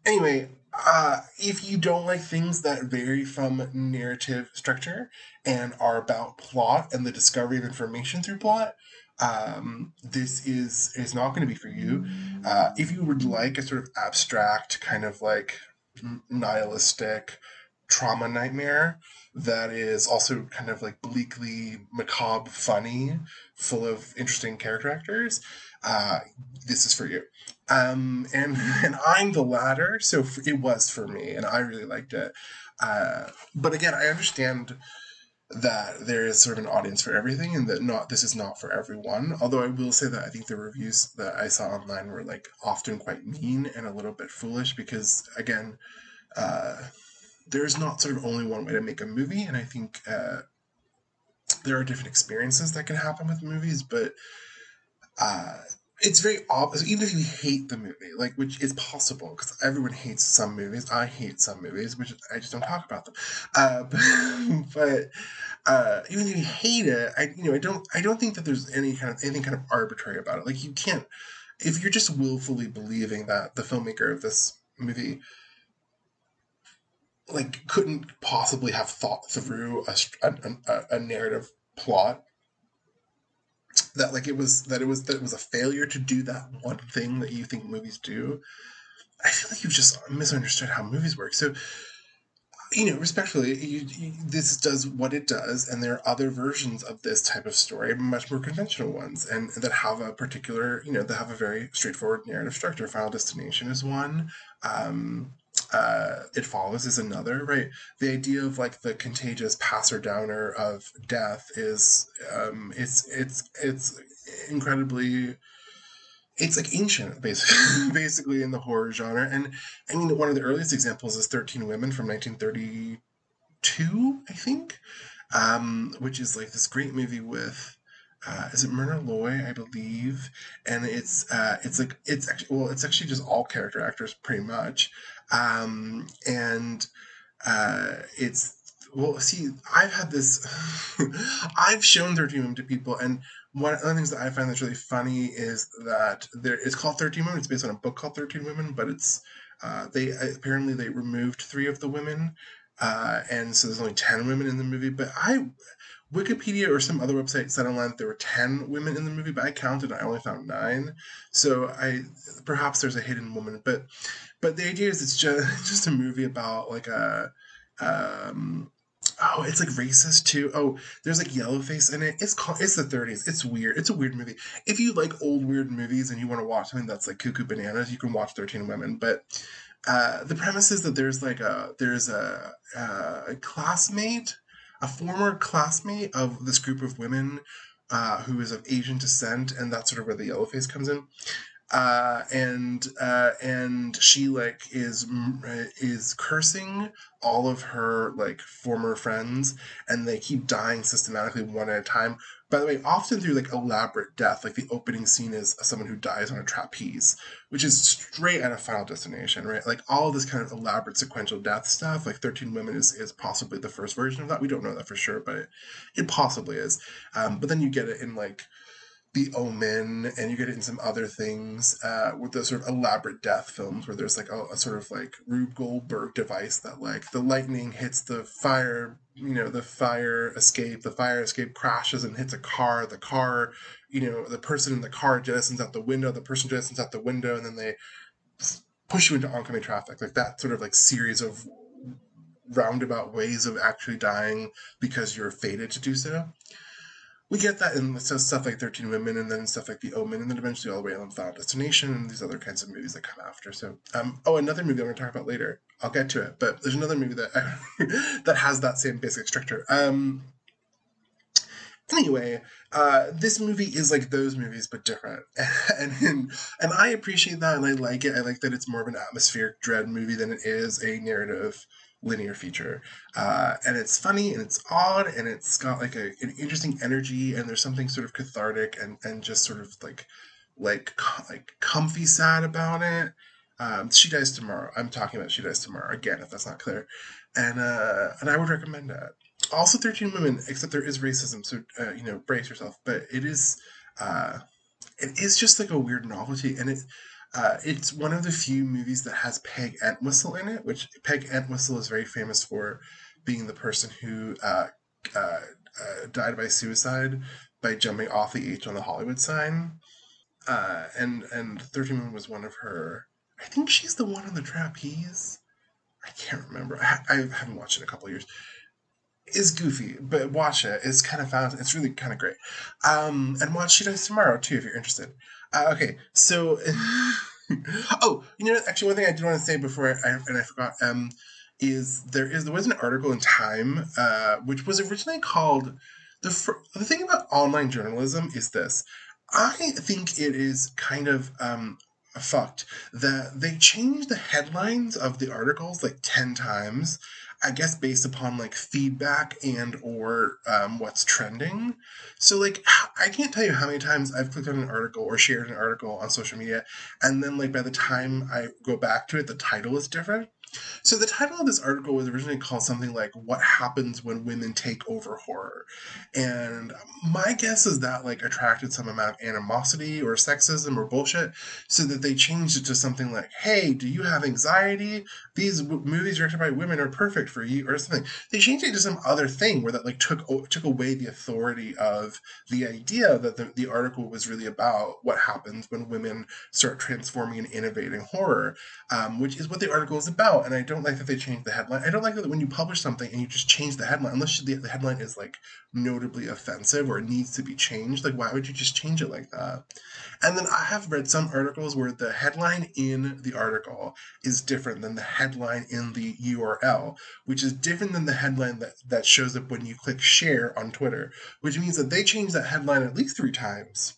anyway, uh, if you don't like things that vary from narrative structure and are about plot and the discovery of information through plot, um this is is not going to be for you. Uh if you would like a sort of abstract kind of like nihilistic trauma nightmare that is also kind of like bleakly macabre funny, full of interesting character actors, uh this is for you. um and and I'm the latter, so it was for me, and I really liked it. Uh but again, I understand that there is sort of an audience for everything, and that not this is not for everyone. Although I will say that I think the reviews that I saw online were like often quite mean and a little bit foolish, because again, uh, there's not sort of only one way to make a movie, and I think uh, there are different experiences that can happen with movies. But uh, it's very obvious, even if you hate the movie, like, which is possible because everyone hates some movies. I hate some movies, which I just don't talk about them. Uh, but but uh, even if you hate it, I you know I don't I don't think that there's any kind of anything kind of arbitrary about it. Like, you can't, if you're just willfully believing that the filmmaker of this movie like couldn't possibly have thought through a a, a narrative plot. That like it was that it was that it was a failure to do that one thing that you think movies do. I feel like you've just misunderstood how movies work. So, you know, respectfully, you, you, this does what it does, and there are other versions of this type of story, much more conventional ones, and that have a particular, you know, that have a very straightforward narrative structure. Final Destination is one. Um, uh, It Follows is another. Right, the idea of like the contagious passer downer of death is um it's it's it's incredibly, it's like ancient basically basically in the horror genre. And I mean, one of the earliest examples is thirteen Women from nineteen thirty-two, I think, um which is like this great movie with Uh, is it Myrna Loy, I believe, and it's uh, it's like it's actually well, it's actually just all character actors pretty much, um, and uh, it's well. See, I've had this, I've shown thirteen Women to people, and one of the things that I find that's really funny is that there it's called thirteen women. It's based on a book called thirteen women, but it's uh, they apparently they removed three of the women, uh, and so there's only ten women in the movie. But I Wikipedia or some other website said online that there were ten women in the movie, but I counted and I only found nine. So I perhaps there's a hidden woman, but but the idea is it's just just a movie about like a um oh it's like racist too. Oh, there's like yellowface in it. It's called it's the thirties. It's weird. It's a weird movie. If you like old weird movies and you want to watch something that's like cuckoo bananas, you can watch thirteen women. But uh, the premise is that there's like a there's a, a classmate. A former classmate of this group of women uh, who is of Asian descent, and that's sort of where the yellowface comes in. Uh, and uh, and she like is is cursing all of her like former friends, and they keep dying systematically one at a time. By the way, often through like elaborate death, like the opening scene is someone who dies on a trapeze, which is straight out of Final Destination, right? Like all of this kind of elaborate sequential death stuff, like thirteen women is, is possibly the first version of that. We don't know that for sure, but it, it possibly is. Um, but then you get it in like The Omen, and you get it in some other things uh, with those sort of elaborate death films where there's like a, a sort of like Rube Goldberg device that like the lightning hits the fire, you know, the fire escape, the fire escape crashes and hits a car, the car, you know, the person in the car jettisons out the window, the person jettisons out the window, and then they push you into oncoming traffic. Like that sort of like series of roundabout ways of actually dying because you're fated to do so. We get that in stuff like thirteen women, and then stuff like The Omen, and then eventually all the way on Final Destination, and these other kinds of movies that come after. So, um, oh, another movie I'm going to talk about later. I'll get to it, but there's another movie that I, that has that same basic structure. Um, anyway, uh, this movie is like those movies, but different, and and, and I appreciate that, and I like it. I like that it's more of an atmospheric dread movie than it is a narrative linear feature, uh and it's funny and it's odd and it's got like a an interesting energy, and there's something sort of cathartic and and just sort of like like like comfy sad about it. um She Dies Tomorrow. I'm talking about She Dies Tomorrow again, if that's not clear, and uh and I would recommend that. Also thirteen women, except there is racism, so uh, you know, brace yourself, but it is uh it is just like a weird novelty, and it Uh, it's one of the few movies that has Peg Entwistle in it, which Peg Entwistle is very famous for being the person who uh, uh, uh, died by suicide by jumping off the H on the Hollywood sign. Uh, and, and thirteen women was one of her. I think she's the one on the trapeze. I can't remember. I, I haven't watched it in a couple of years. Is goofy, but watch it. It's kind of fun. It's really kind of great. Um, and watch She Dies Tomorrow, too, if you're interested. Uh, okay, so, oh, you know, actually, one thing I did want to say before, I, I and I forgot, um, is there is there was an article in Time, uh, which was originally called, the fr- the thing about online journalism is this, I think it is kind of um, fucked that they changed the headlines of the articles like ten times, I guess based upon like feedback and or um, what's trending. So like, I can't tell you how many times I've clicked on an article or shared an article on social media, and then like by the time I go back to it, the title is different. So the title of this article was originally called something like "What Happens When Women Take Over Horror," and my guess is that like attracted some amount of animosity or sexism or bullshit, so that they changed it to something like, "Hey, do you have anxiety? These w- movies directed by women are perfect for you," or something. They changed it to some other thing where that like took o- took away the authority of the idea that the, the article was really about what happens when women start transforming and innovating horror, um, which is what the article is about. And I don't like that they changed the headline. I don't like that when you publish something and you just change the headline, unless the headline is like notably offensive or needs to be changed. Like, why would you just change it like that? And then I have read some articles where the headline in the article is different than the headline in the U R L, which is different than the headline that, that shows up when you click share on Twitter, which means that they changed that headline at least three times.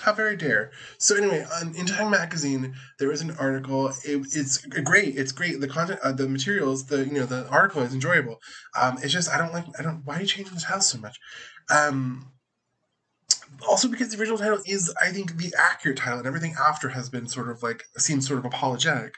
How very dare. So anyway, on, in Time Magazine, there was an article. It, it's great. It's great. The content, uh, the materials, the, you know, the article is enjoyable. Um, it's just, I don't like, I don't, why are you changing the title so much? Um, also because the original title is, I think, the accurate title, and everything after has been sort of like, seems sort of apologetic.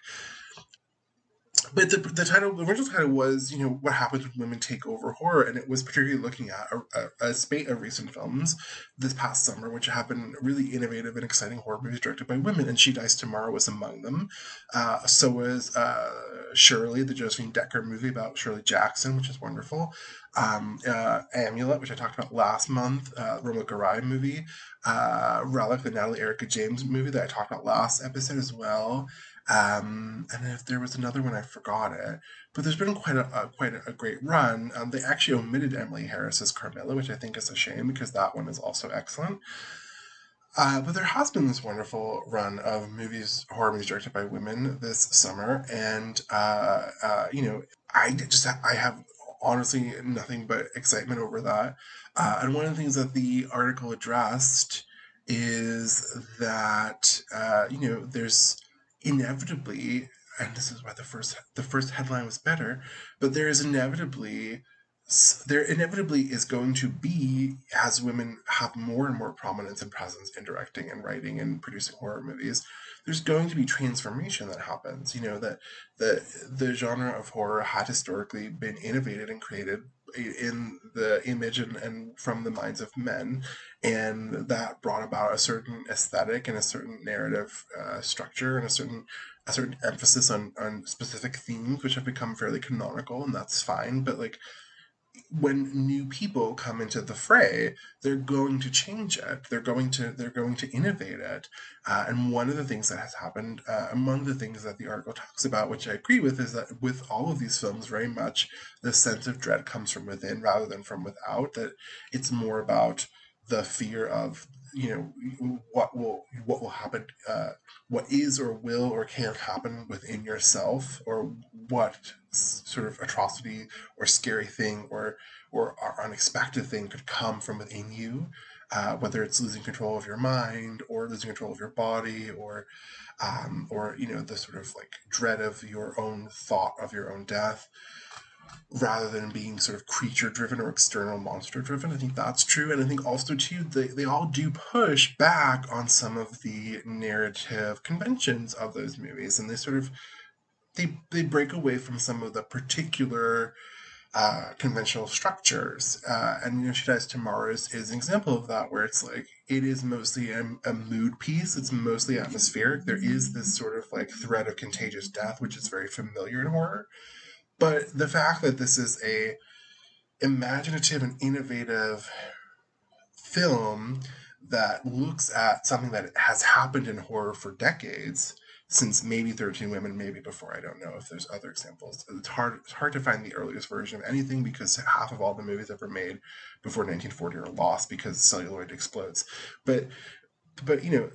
But the, the title, the original title was, you know, What Happens When Women Take Over Horror, and it was particularly looking at a, a, a spate of recent films this past summer, which have been really innovative and exciting horror movies directed by women, and She Dies Tomorrow was among them. Uh, so was uh, Shirley, the Josephine Decker movie about Shirley Jackson, which is wonderful. Um, uh, Amulet, which I talked about last month, uh, Roma Garai movie, uh, Relic, the Natalie Erica James movie that I talked about last episode as well. Um, and if there was another one, I forgot it. But there's been quite a, a quite a, a great run. Um, they actually omitted Emily Harris's Carmilla, which I think is a shame because that one is also excellent. Uh, but there has been this wonderful run of movies, horror movies directed by women this summer, and uh, uh, you know, I just I have honestly nothing but excitement over that. Uh, and one of the things that the article addressed is that uh, you know, there's inevitably, and this is why the first the first headline was better, but there is inevitably there inevitably is going to be, as women have more and more prominence and presence in directing and writing and producing horror movies, there's going to be transformation that happens. You know, that the the genre of horror had historically been innovated and created in the image and, and from the minds of men, and that brought about a certain aesthetic and a certain narrative uh, structure and a certain a certain emphasis on on specific themes, which have become fairly canonical, and that's fine. But like, when new people come into the fray, they're going to change it. They're going to they're going to innovate it. Uh, and one of the things that has happened, uh, among the things that the article talks about, which I agree with, is that with all of these films, very much the sense of dread comes from within rather than from without. That it's more about the fear of, you know, what will what will happen, uh, what is or will or can happen within yourself, or what sort of atrocity or scary thing or or unexpected thing could come from within you, uh, whether it's losing control of your mind or losing control of your body, or um, or you know, the sort of like dread of your own thought of your own death, rather than being sort of creature driven or external monster driven. I think that's true. And I think also too, they, they all do push back on some of the narrative conventions of those movies, and they sort of They, they break away from some of the particular uh, conventional structures. Uh, and, you know, She Dies Tomorrow is, is an example of that, where it's like, it is mostly a, a mood piece. It's mostly atmospheric. There is this sort of like threat of contagious death, which is very familiar in horror. But the fact that this is a imaginative and innovative film that looks at something that has happened in horror for decades, since maybe thirteen Women, maybe before, I don't know if there's other examples. It's hard it's hard to find the earliest version of anything, because half of all the movies ever made before nineteen forty are lost because celluloid explodes. But, but you know,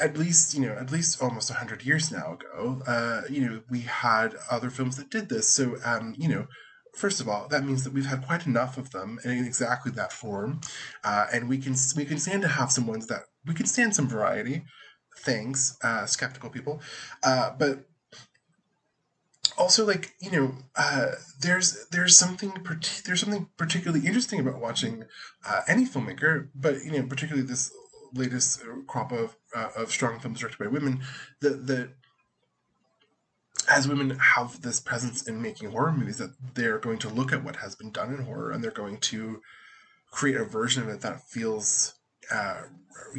at least, you know, at least almost one hundred years now ago, uh, you know, we had other films that did this. So, um, you know, first of all, that means that we've had quite enough of them in exactly that form. Uh, and we can, we can stand to have some ones that, we can stand some variety. Thanks, uh, skeptical people. Uh, but also, like, you know, uh, there's there's something part- there's something particularly interesting about watching uh, any filmmaker, but, you know, particularly this latest crop of uh, of strong films directed by women, that that as women have this presence in making horror movies, that they're going to look at what has been done in horror, and they're going to create a version of it that feels Uh,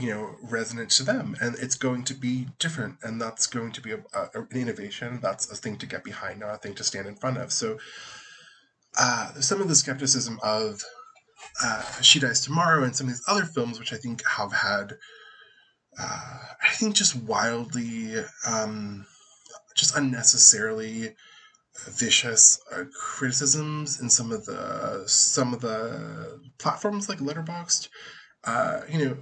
you know, resonant to them, and it's going to be different, and that's going to be a, a, an innovation. That's a thing to get behind, not a thing to stand in front of. So uh, some of the skepticism of uh, She Dies Tomorrow and some of these other films, which I think have had uh, I think just wildly um, just unnecessarily vicious uh, criticisms in some of the some of the platforms like Letterboxd. Uh, you know,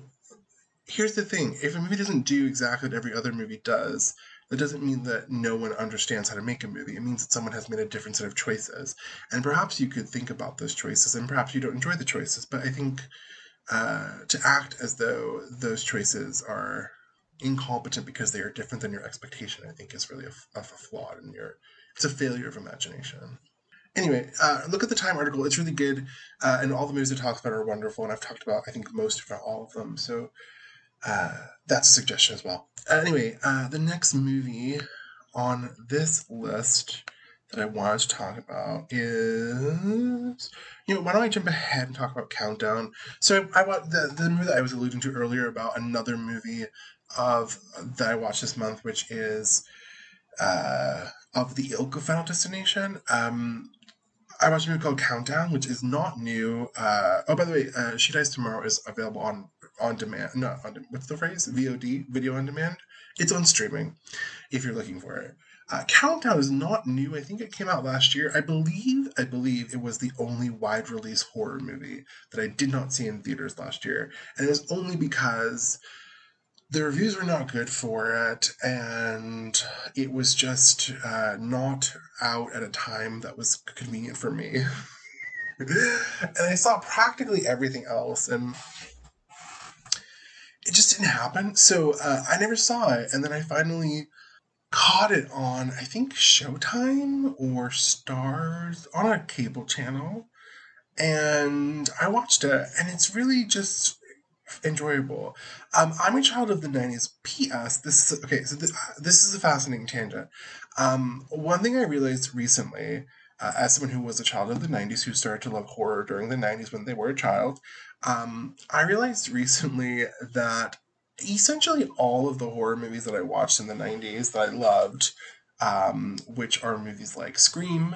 here's the thing. If a movie doesn't do exactly what every other movie does, that doesn't mean that no one understands how to make a movie. It means that someone has made a different set of choices. And perhaps you could think about those choices, and perhaps you don't enjoy the choices. But I think uh, to act as though those choices are incompetent because they are different than your expectation, I think is really a, a flaw in your, it's a failure of imagination. Anyway, uh, look at the Time article. It's really good, uh, and all the movies it talks about are wonderful, and I've talked about, I think, most if not all of them, so uh, that's a suggestion as well. Uh, anyway, uh, the next movie on this list that I want to talk about is, you know, why don't I jump ahead and talk about Countdown? So I want the the movie that I was alluding to earlier about another movie of that I watched this month, which is uh, of the ilk of Final Destination. Um, I watched a movie called Countdown, which is not new. Uh, oh, by the way, uh, She Dies Tomorrow is available on on demand. No, on de- what's the phrase? V O D, video on demand. It's on streaming, if you're looking for it. Uh, Countdown is not new. I think it came out last year. I believe, I believe it was the only wide release horror movie that I did not see in theaters last year. And it was only because the reviews were not good for it, and it was just uh, not out at a time that was convenient for me. And I saw practically everything else, and it just didn't happen. So uh, I never saw it, and then I finally caught it on, I think, Showtime or Starz, on a cable channel, and I watched it, and it's really just enjoyable. Um, I'm a child of the nineties. P S. This is, okay, so th- this is a fascinating tangent. Um, one thing I realized recently, uh, as someone who was a child of the nineties, who started to love horror during the nineties when they were a child, um, I realized recently that essentially all of the horror movies that I watched in the nineties that I loved, um, which are movies like Scream,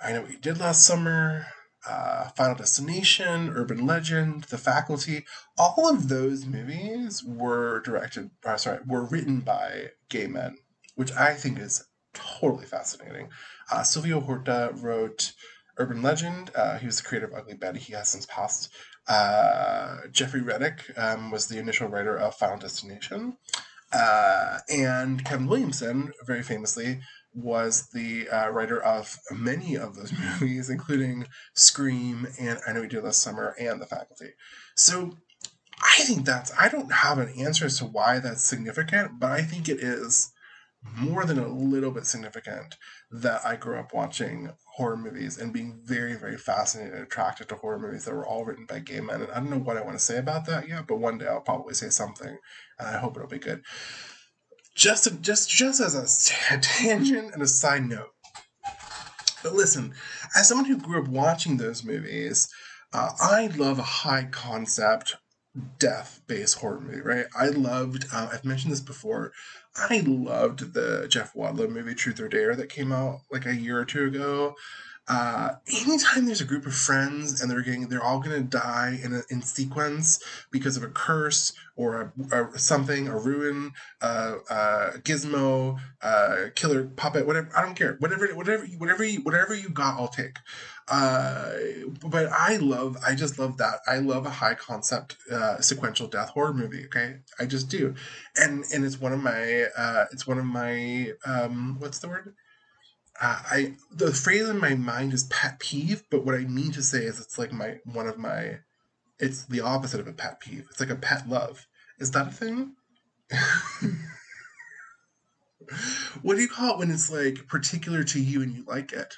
I Know What You Did Last Summer, Uh, Final Destination, Urban Legend, The Faculty, all of those movies were directed, uh, sorry, were written by gay men, which I think is totally fascinating. Uh, Silvio Horta wrote Urban Legend. Uh, he was the creator of Ugly Betty. He has since passed. Uh, Jeffrey Reddick um, was the initial writer of Final Destination. Uh, and Kevin Williamson, very famously, was the uh, writer of many of those movies, including Scream and I Know We Did Last Summer and The Faculty. So I think that's, I don't have an answer as to why that's significant, but I think it is more than a little bit significant that I grew up watching horror movies and being very, very fascinated and attracted to horror movies that were all written by gay men. And I don't know what I want to say about that yet, but one day I'll probably say something, and I hope it'll be good. Just, just, just as a tangent and a side note, but listen, as someone who grew up watching those movies, uh, I love a high-concept, death-based horror movie, right? I loved, uh, I've mentioned this before, I loved the Jeff Wadlow movie, Truth or Dare, that came out like a year or two ago. Uh, anytime there's a group of friends and they're getting, they're all going to die in a, in sequence because of a curse or a, a something, a ruin, uh, uh, gizmo, uh, killer puppet, whatever. I don't care. Whatever, whatever, whatever, you, whatever you got, I'll take. Uh, but I love, I just love that. I love a high concept, uh, sequential death horror movie. Okay. I just do. And, and it's one of my, uh, it's one of my, um, what's the word? Uh, I the phrase in my mind is pet peeve, but what I mean to say is it's like my one of my, it's the opposite of a pet peeve. It's like a pet love. Is that a thing? What do you call it when it's like particular to you and you like it?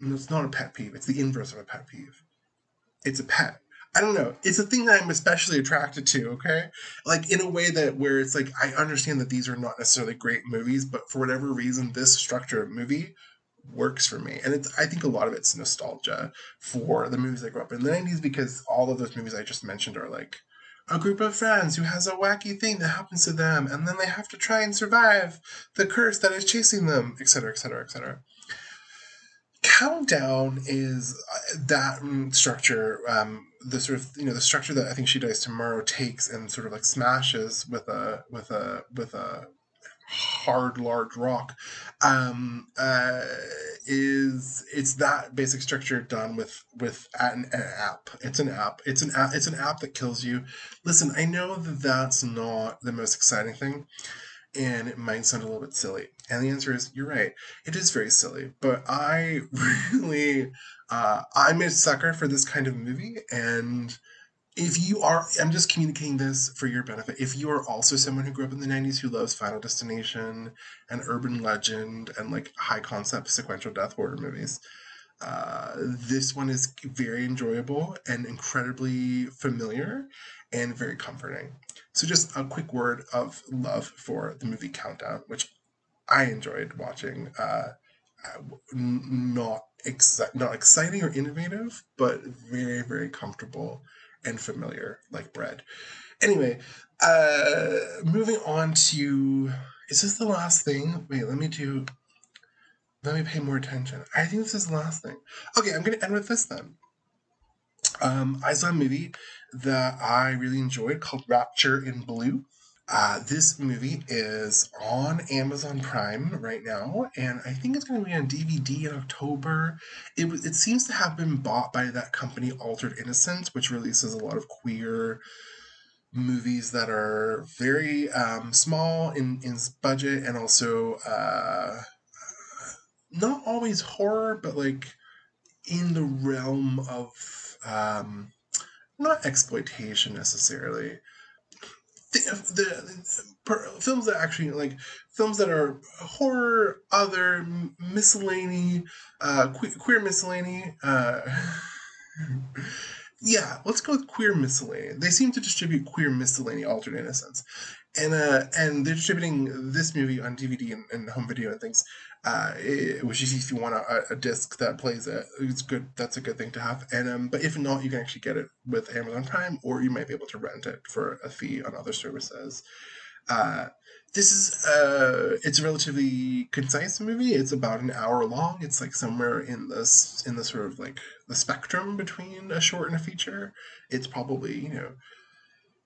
No, it's not a pet peeve. It's the inverse of a pet peeve. It's a pet. I don't know. It's a thing that I'm especially attracted to, okay? Like, in a way that where it's like, I understand that these are not necessarily great movies, but for whatever reason, this structure of movie works for me. And it's, I think a lot of it's nostalgia for the movies I grew up in the nineties, because all of those movies I just mentioned are like a group of friends who has a wacky thing that happens to them, and then they have to try and survive the curse that is chasing them, et cetera, et cetera, et cetera. Countdown is that structure, um, the sort of, you know, the structure that I think She Dies Tomorrow takes and sort of like smashes with a with a with a hard large rock, um, uh, is it's that basic structure done with with an, an app. It's an app. It's an app. It's an app that kills you. Listen, I know that that's not the most exciting thing, and it might sound a little bit silly. And the answer is, you're right. It is very silly. But I really, uh, I'm a sucker for this kind of movie. And if you are, I'm just communicating this for your benefit. If you are also someone who grew up in the nineties who loves Final Destination and Urban Legend and like high concept sequential death horror movies, uh, this one is very enjoyable and incredibly familiar and very comforting. So just a quick word of love for the movie Countdown, which I enjoyed watching. Uh, not exci- not exciting or innovative, but very, very comfortable and familiar, like bread. Anyway, uh, moving on to, is this the last thing? Wait, let me do, let me pay more attention. I think this is the last thing. Okay, I'm going to end with this then. Um, I saw a movie that I really enjoyed called Rapture in Blue. Uh, this movie is on Amazon Prime right now, and I think it's going to be on D V D in October. It was, it seems to have been bought by that company, Altered Innocence, which releases a lot of queer movies that are very um, small in, in budget, and also uh, not always horror, but like in the realm of um, not exploitation necessarily. The, the, the films that actually like films that are horror, other miscellany, uh, que- queer miscellany. Uh, yeah, let's go with queer miscellany. They seem to distribute queer miscellany, Altered Innocence, and uh, and they're distributing this movie on D V D and, and home video and things. Uh, it, which is if you want a, a disc that plays it, it's good. That's a good thing to have. And um, but if not, you can actually get it with Amazon Prime, or you might be able to rent it for a fee on other services. Uh, this is uh, it's a relatively concise movie. It's about an hour long. It's like somewhere in this in the sort of like the spectrum between a short and a feature. It's probably, you know,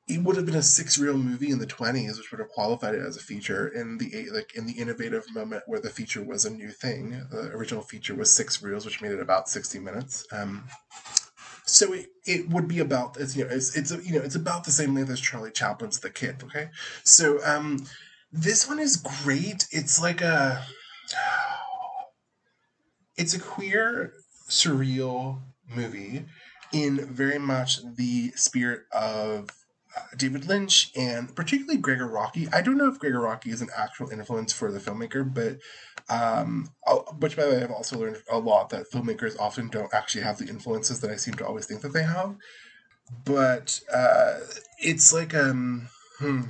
it would have been a six-reel movie in the twenties, which would have qualified it as a feature in the like in the innovative moment where the feature was a new thing. The original feature was six reels, which made it about sixty minutes. Um, so it, it would be about it's you know it's it's you know it's about the same length as Charlie Chaplin's The Kid. Okay, so um, this one is great. It's like a it's a queer surreal movie in very much the spirit of David Lynch and particularly Gregg Araki. I don't know if Gregg Araki is an actual influence for the filmmaker, but um, which by the way, I've also learned a lot that filmmakers often don't actually have the influences that I seem to always think that they have. But uh, it's like um, hmm,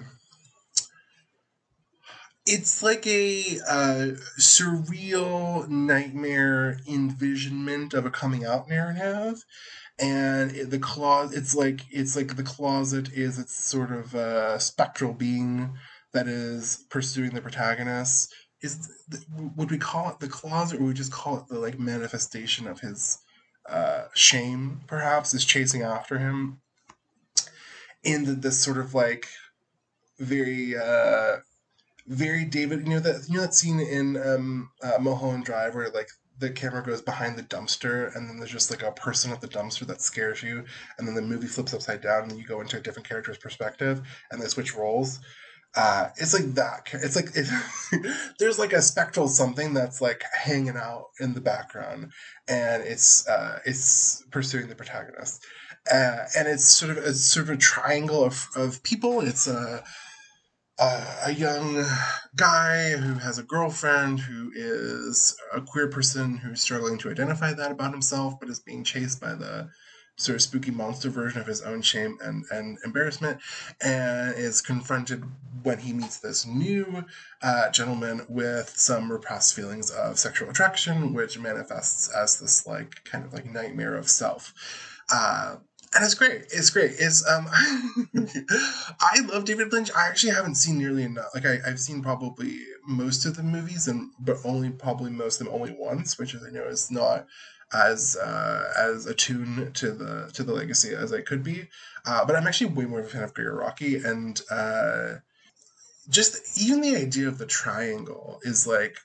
it's like a uh, surreal nightmare envisionment of a coming out narrative. And the closet, it's like it's like the closet is its sort of uh, spectral being that is pursuing the protagonist. Is the, would we call it the closet, or would we just call it the like manifestation of his uh, shame? Perhaps is chasing after him in the, this sort of like very uh, very David. You know that you know that scene in um, uh, Mulholland Drive where like the camera goes behind the dumpster, and then there's just like a person at the dumpster that scares you, and then the movie flips upside down and you go into a different character's perspective and they switch roles. Uh, it's like that. It's like it, there's like a spectral something that's like hanging out in the background, and it's uh, it's pursuing the protagonist, uh, and it's sort of it's sort of a triangle of of people. It's a Uh, a young guy who has a girlfriend who is a queer person who's struggling to identify that about himself, but is being chased by the sort of spooky monster version of his own shame and, and embarrassment, and is confronted when he meets this new uh, gentleman with some repressed feelings of sexual attraction, which manifests as this like kind of like nightmare of self. Uh, And it's great. It's great. It's um, I love David Lynch. I actually haven't seen nearly enough. Like I, I've seen probably most of the movies, and but only probably most of them only once, which is I know is not as uh, as attuned to the to the legacy as I could be. Uh, but I'm actually way more of a fan of Gregg Araki, and uh, just even the idea of the triangle is like.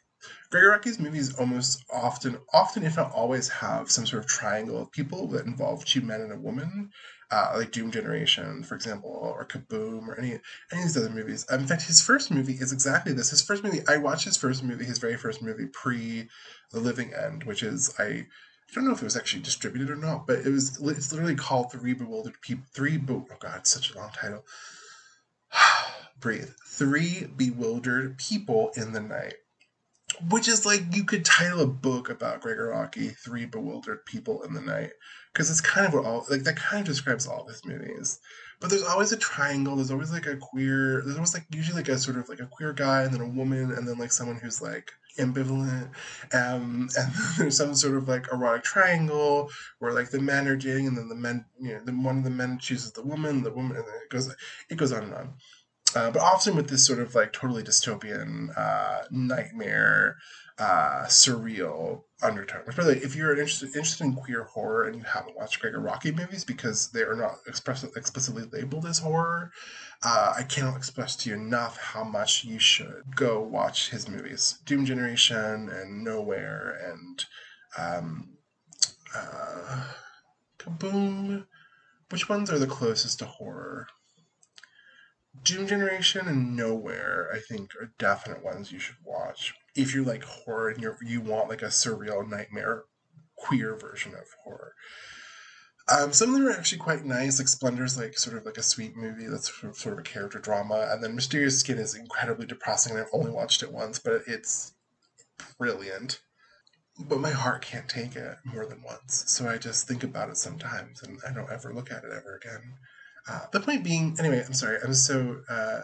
Gregg Araki's movies almost often, often if not always, have some sort of triangle of people that involve two men and a woman, uh, like Doom Generation, for example, or Kaboom, or any any of these other movies. Um, in fact, his first movie is exactly this. His first movie, I watched his first movie, his very first movie, pre The Living End, which is, I, I don't know if it was actually distributed or not, but it was. It's literally called Three Bewildered People, Three, Be- oh God, it's such a long title. Breathe. Three Bewildered People in the Night. Which is like, you could title a book about Gregg Araki, Three Bewildered People in the Night. Because it's kind of what all, like, that kind of describes all of his movies. But there's always a triangle. There's always like a queer, there's always like, usually like a sort of like a queer guy and then a woman and then like someone who's like ambivalent. Um, and then there's some sort of like erotic triangle where like the men are dating and then the men, you know, the, one of the men chooses the woman, the woman, and then it goes, it goes on and on. Uh, but often with this sort of like totally dystopian, uh, nightmare, uh, surreal undertone. Which, by the way, if you're interested interested in queer horror and you haven't watched Gregg Araki movies because they are not express, explicitly labeled as horror, uh, I cannot express to you enough how much you should go watch his movies. Doom Generation and Nowhere and um, uh, Kaboom. Which ones are the closest to horror? Doom Generation and Nowhere, I think, are definite ones you should watch if you're like horror and you you want like a surreal nightmare queer version of horror. Um, some of them are actually quite nice. Like Splendor's like sort of like a sweet movie that's sort of, sort of a character drama, and then Mysterious Skin is incredibly depressing, and I've only watched it once, but it's brilliant. But my heart can't take it more than once, so I just think about it sometimes, and I don't ever look at it ever again. Uh, the point being, anyway, I'm sorry, I'm so uh,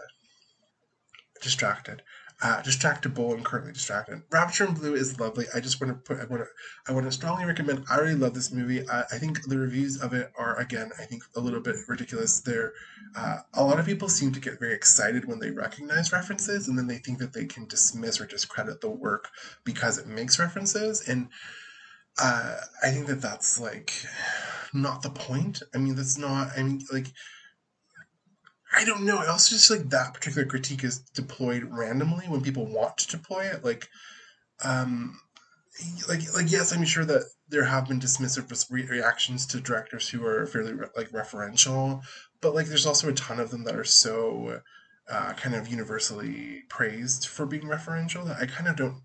distracted, uh, distractable, and currently distracted. Rapture in Blue is lovely. I just want to put, I want to, I want to strongly recommend. I really love this movie. I, I think the reviews of it are, again, I think a little bit ridiculous. They're, uh, a lot of people seem to get very excited when they recognize references, and then they think that they can dismiss or discredit the work because it makes references, and uh, I think that that's like not the point. I mean, that's not, I mean, like, I don't know. I also just like that particular critique is deployed randomly when people want to deploy it. Like, um, like, like, yes, I'm sure that there have been dismissive re- reactions to directors who are fairly re- like referential, but like, there's also a ton of them that are so, uh, kind of universally praised for being referential that I kind of don't,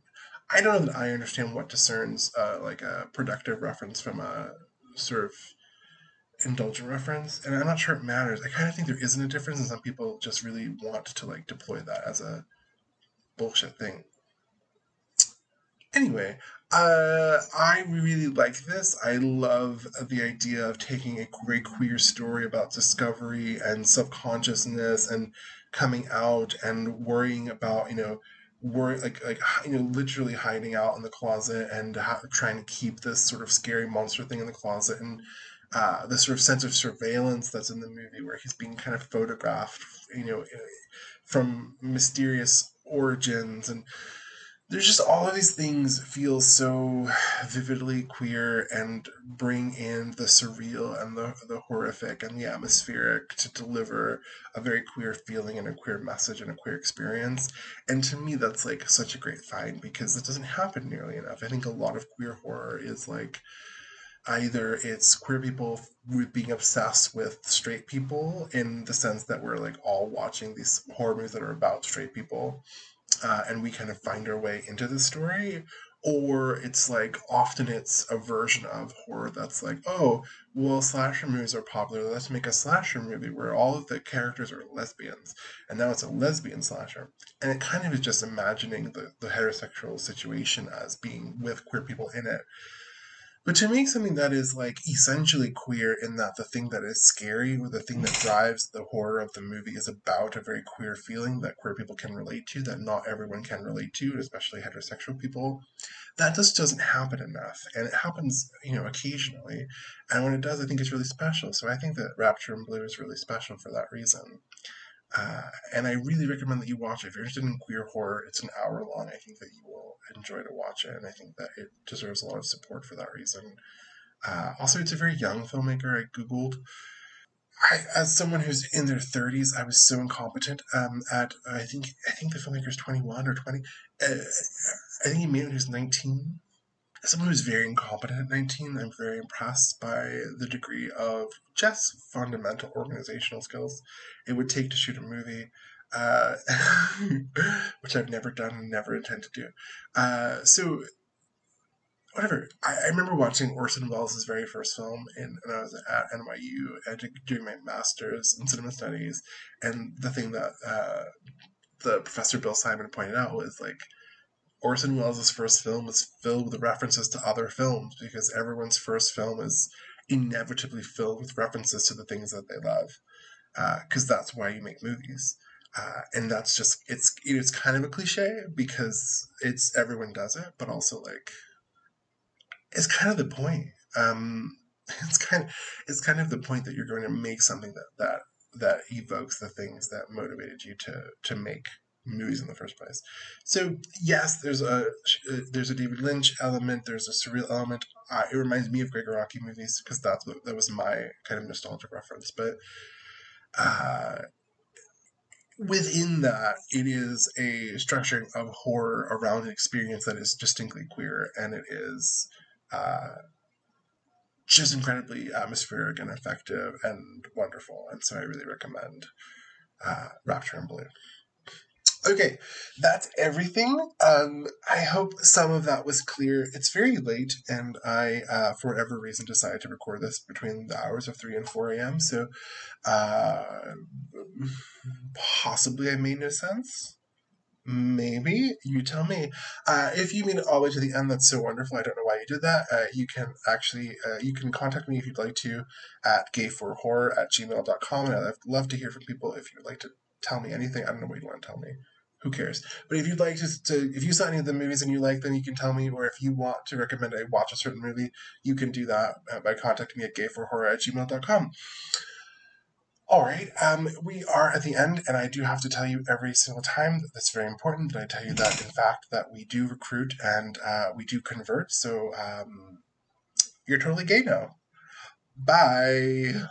I don't know that I understand what discerns, uh, like a productive reference from a sort of indulgent reference, and I'm not sure it matters. I kind of think there isn't a difference, and some people just really want to like deploy that as a bullshit thing. Anyway, uh, I really like this. I love the idea of taking a very queer story about discovery and subconsciousness and coming out and worrying about, you know, Were like like you know literally hiding out in the closet and ha- trying to keep this sort of scary monster thing in the closet, and uh, the sort of sense of surveillance that's in the movie where he's being kind of photographed, you know, from mysterious origins, and there's just all of these things feel so vividly queer and bring in the surreal and the the horrific and the atmospheric to deliver a very queer feeling and a queer message and a queer experience. And to me, that's like such a great find because it doesn't happen nearly enough. I think a lot of queer horror is like either it's queer people being obsessed with straight people in the sense that we're like all watching these horror movies that are about straight people. Uh, and we kind of find our way into the story, or it's like often it's a version of horror that's like, oh, well, slasher movies are popular. Let's make a slasher movie where all of the characters are lesbians, and now it's a lesbian slasher. And it kind of is just imagining the, the heterosexual situation as being with queer people in it. But to make something that is like essentially queer in that the thing that is scary or the thing that drives the horror of the movie is about a very queer feeling that queer people can relate to, that not everyone can relate to, especially heterosexual people, that just doesn't happen enough. And it happens, you know, occasionally. And when it does, I think it's really special. So I think that Rapture in Blue is really special for that reason. Uh, and I really recommend that you watch it. If you're interested in queer horror, it's an hour long. I think that you will enjoy to watch it, and I think that it deserves a lot of support for that reason. Uh, also, it's a very young filmmaker. I Googled. I, as someone who's in their thirties, I was so incompetent um, at, I think I think the filmmaker's twenty-one or twenty. Uh, I think he made it when he was nineteen. As someone who's very incompetent at nineteen, I'm very impressed by the degree of just fundamental organizational skills it would take to shoot a movie, uh, which I've never done and never intend to do. Uh, so, whatever. I, I remember watching Orson Welles' very first film in, when I was at N Y U and doing my master's in cinema studies, and the thing that uh, the professor Bill Simon pointed out was like, Orson Welles' first film is filled with references to other films, because everyone's first film is inevitably filled with references to the things that they love, because uh, that's why you make movies. Uh, and that's just, it's it's kind of a cliche, because it's, everyone does it, but also, like, it's kind of the point. Um, it's kind of, it's kind of the point that you're going to make something that, that, that evokes the things that motivated you to, to make movies in the first place. So yes, there's a, there's a David Lynch element, there's a surreal element. Uh, it reminds me of Gregg Araki movies, because that's what, that was my kind of nostalgic reference, but, uh, within that, it is a structuring of horror around an experience that is distinctly queer, and it is uh, just incredibly atmospheric and effective and wonderful. And so I really recommend uh, Rapture in Blue. Okay, that's everything. Um, I hope some of that was clear. It's very late, and I, uh, for whatever reason, decided to record this between the hours of three and four a.m., so uh, possibly I made no sense. Maybe. You tell me. Uh, if you made it all the way to the end, that's so wonderful. I don't know why you did that. Uh, you can actually, uh, you can contact me if you'd like to at gay four horror at gmail dot com, and I'd love to hear from people if you'd like to tell me anything. I don't know what you want to tell me. Who cares? But if you'd like to, to, if you saw any of the movies and you like them, you can tell me. Or if you want to recommend I watch a certain movie, you can do that by contacting me at gay four horror at gmail dot com. All right, um, we are at the end, and I do have to tell you every single time that that's very important. That I tell you that, in fact, that we do recruit and uh, we do convert. So um, you're totally gay now. Bye.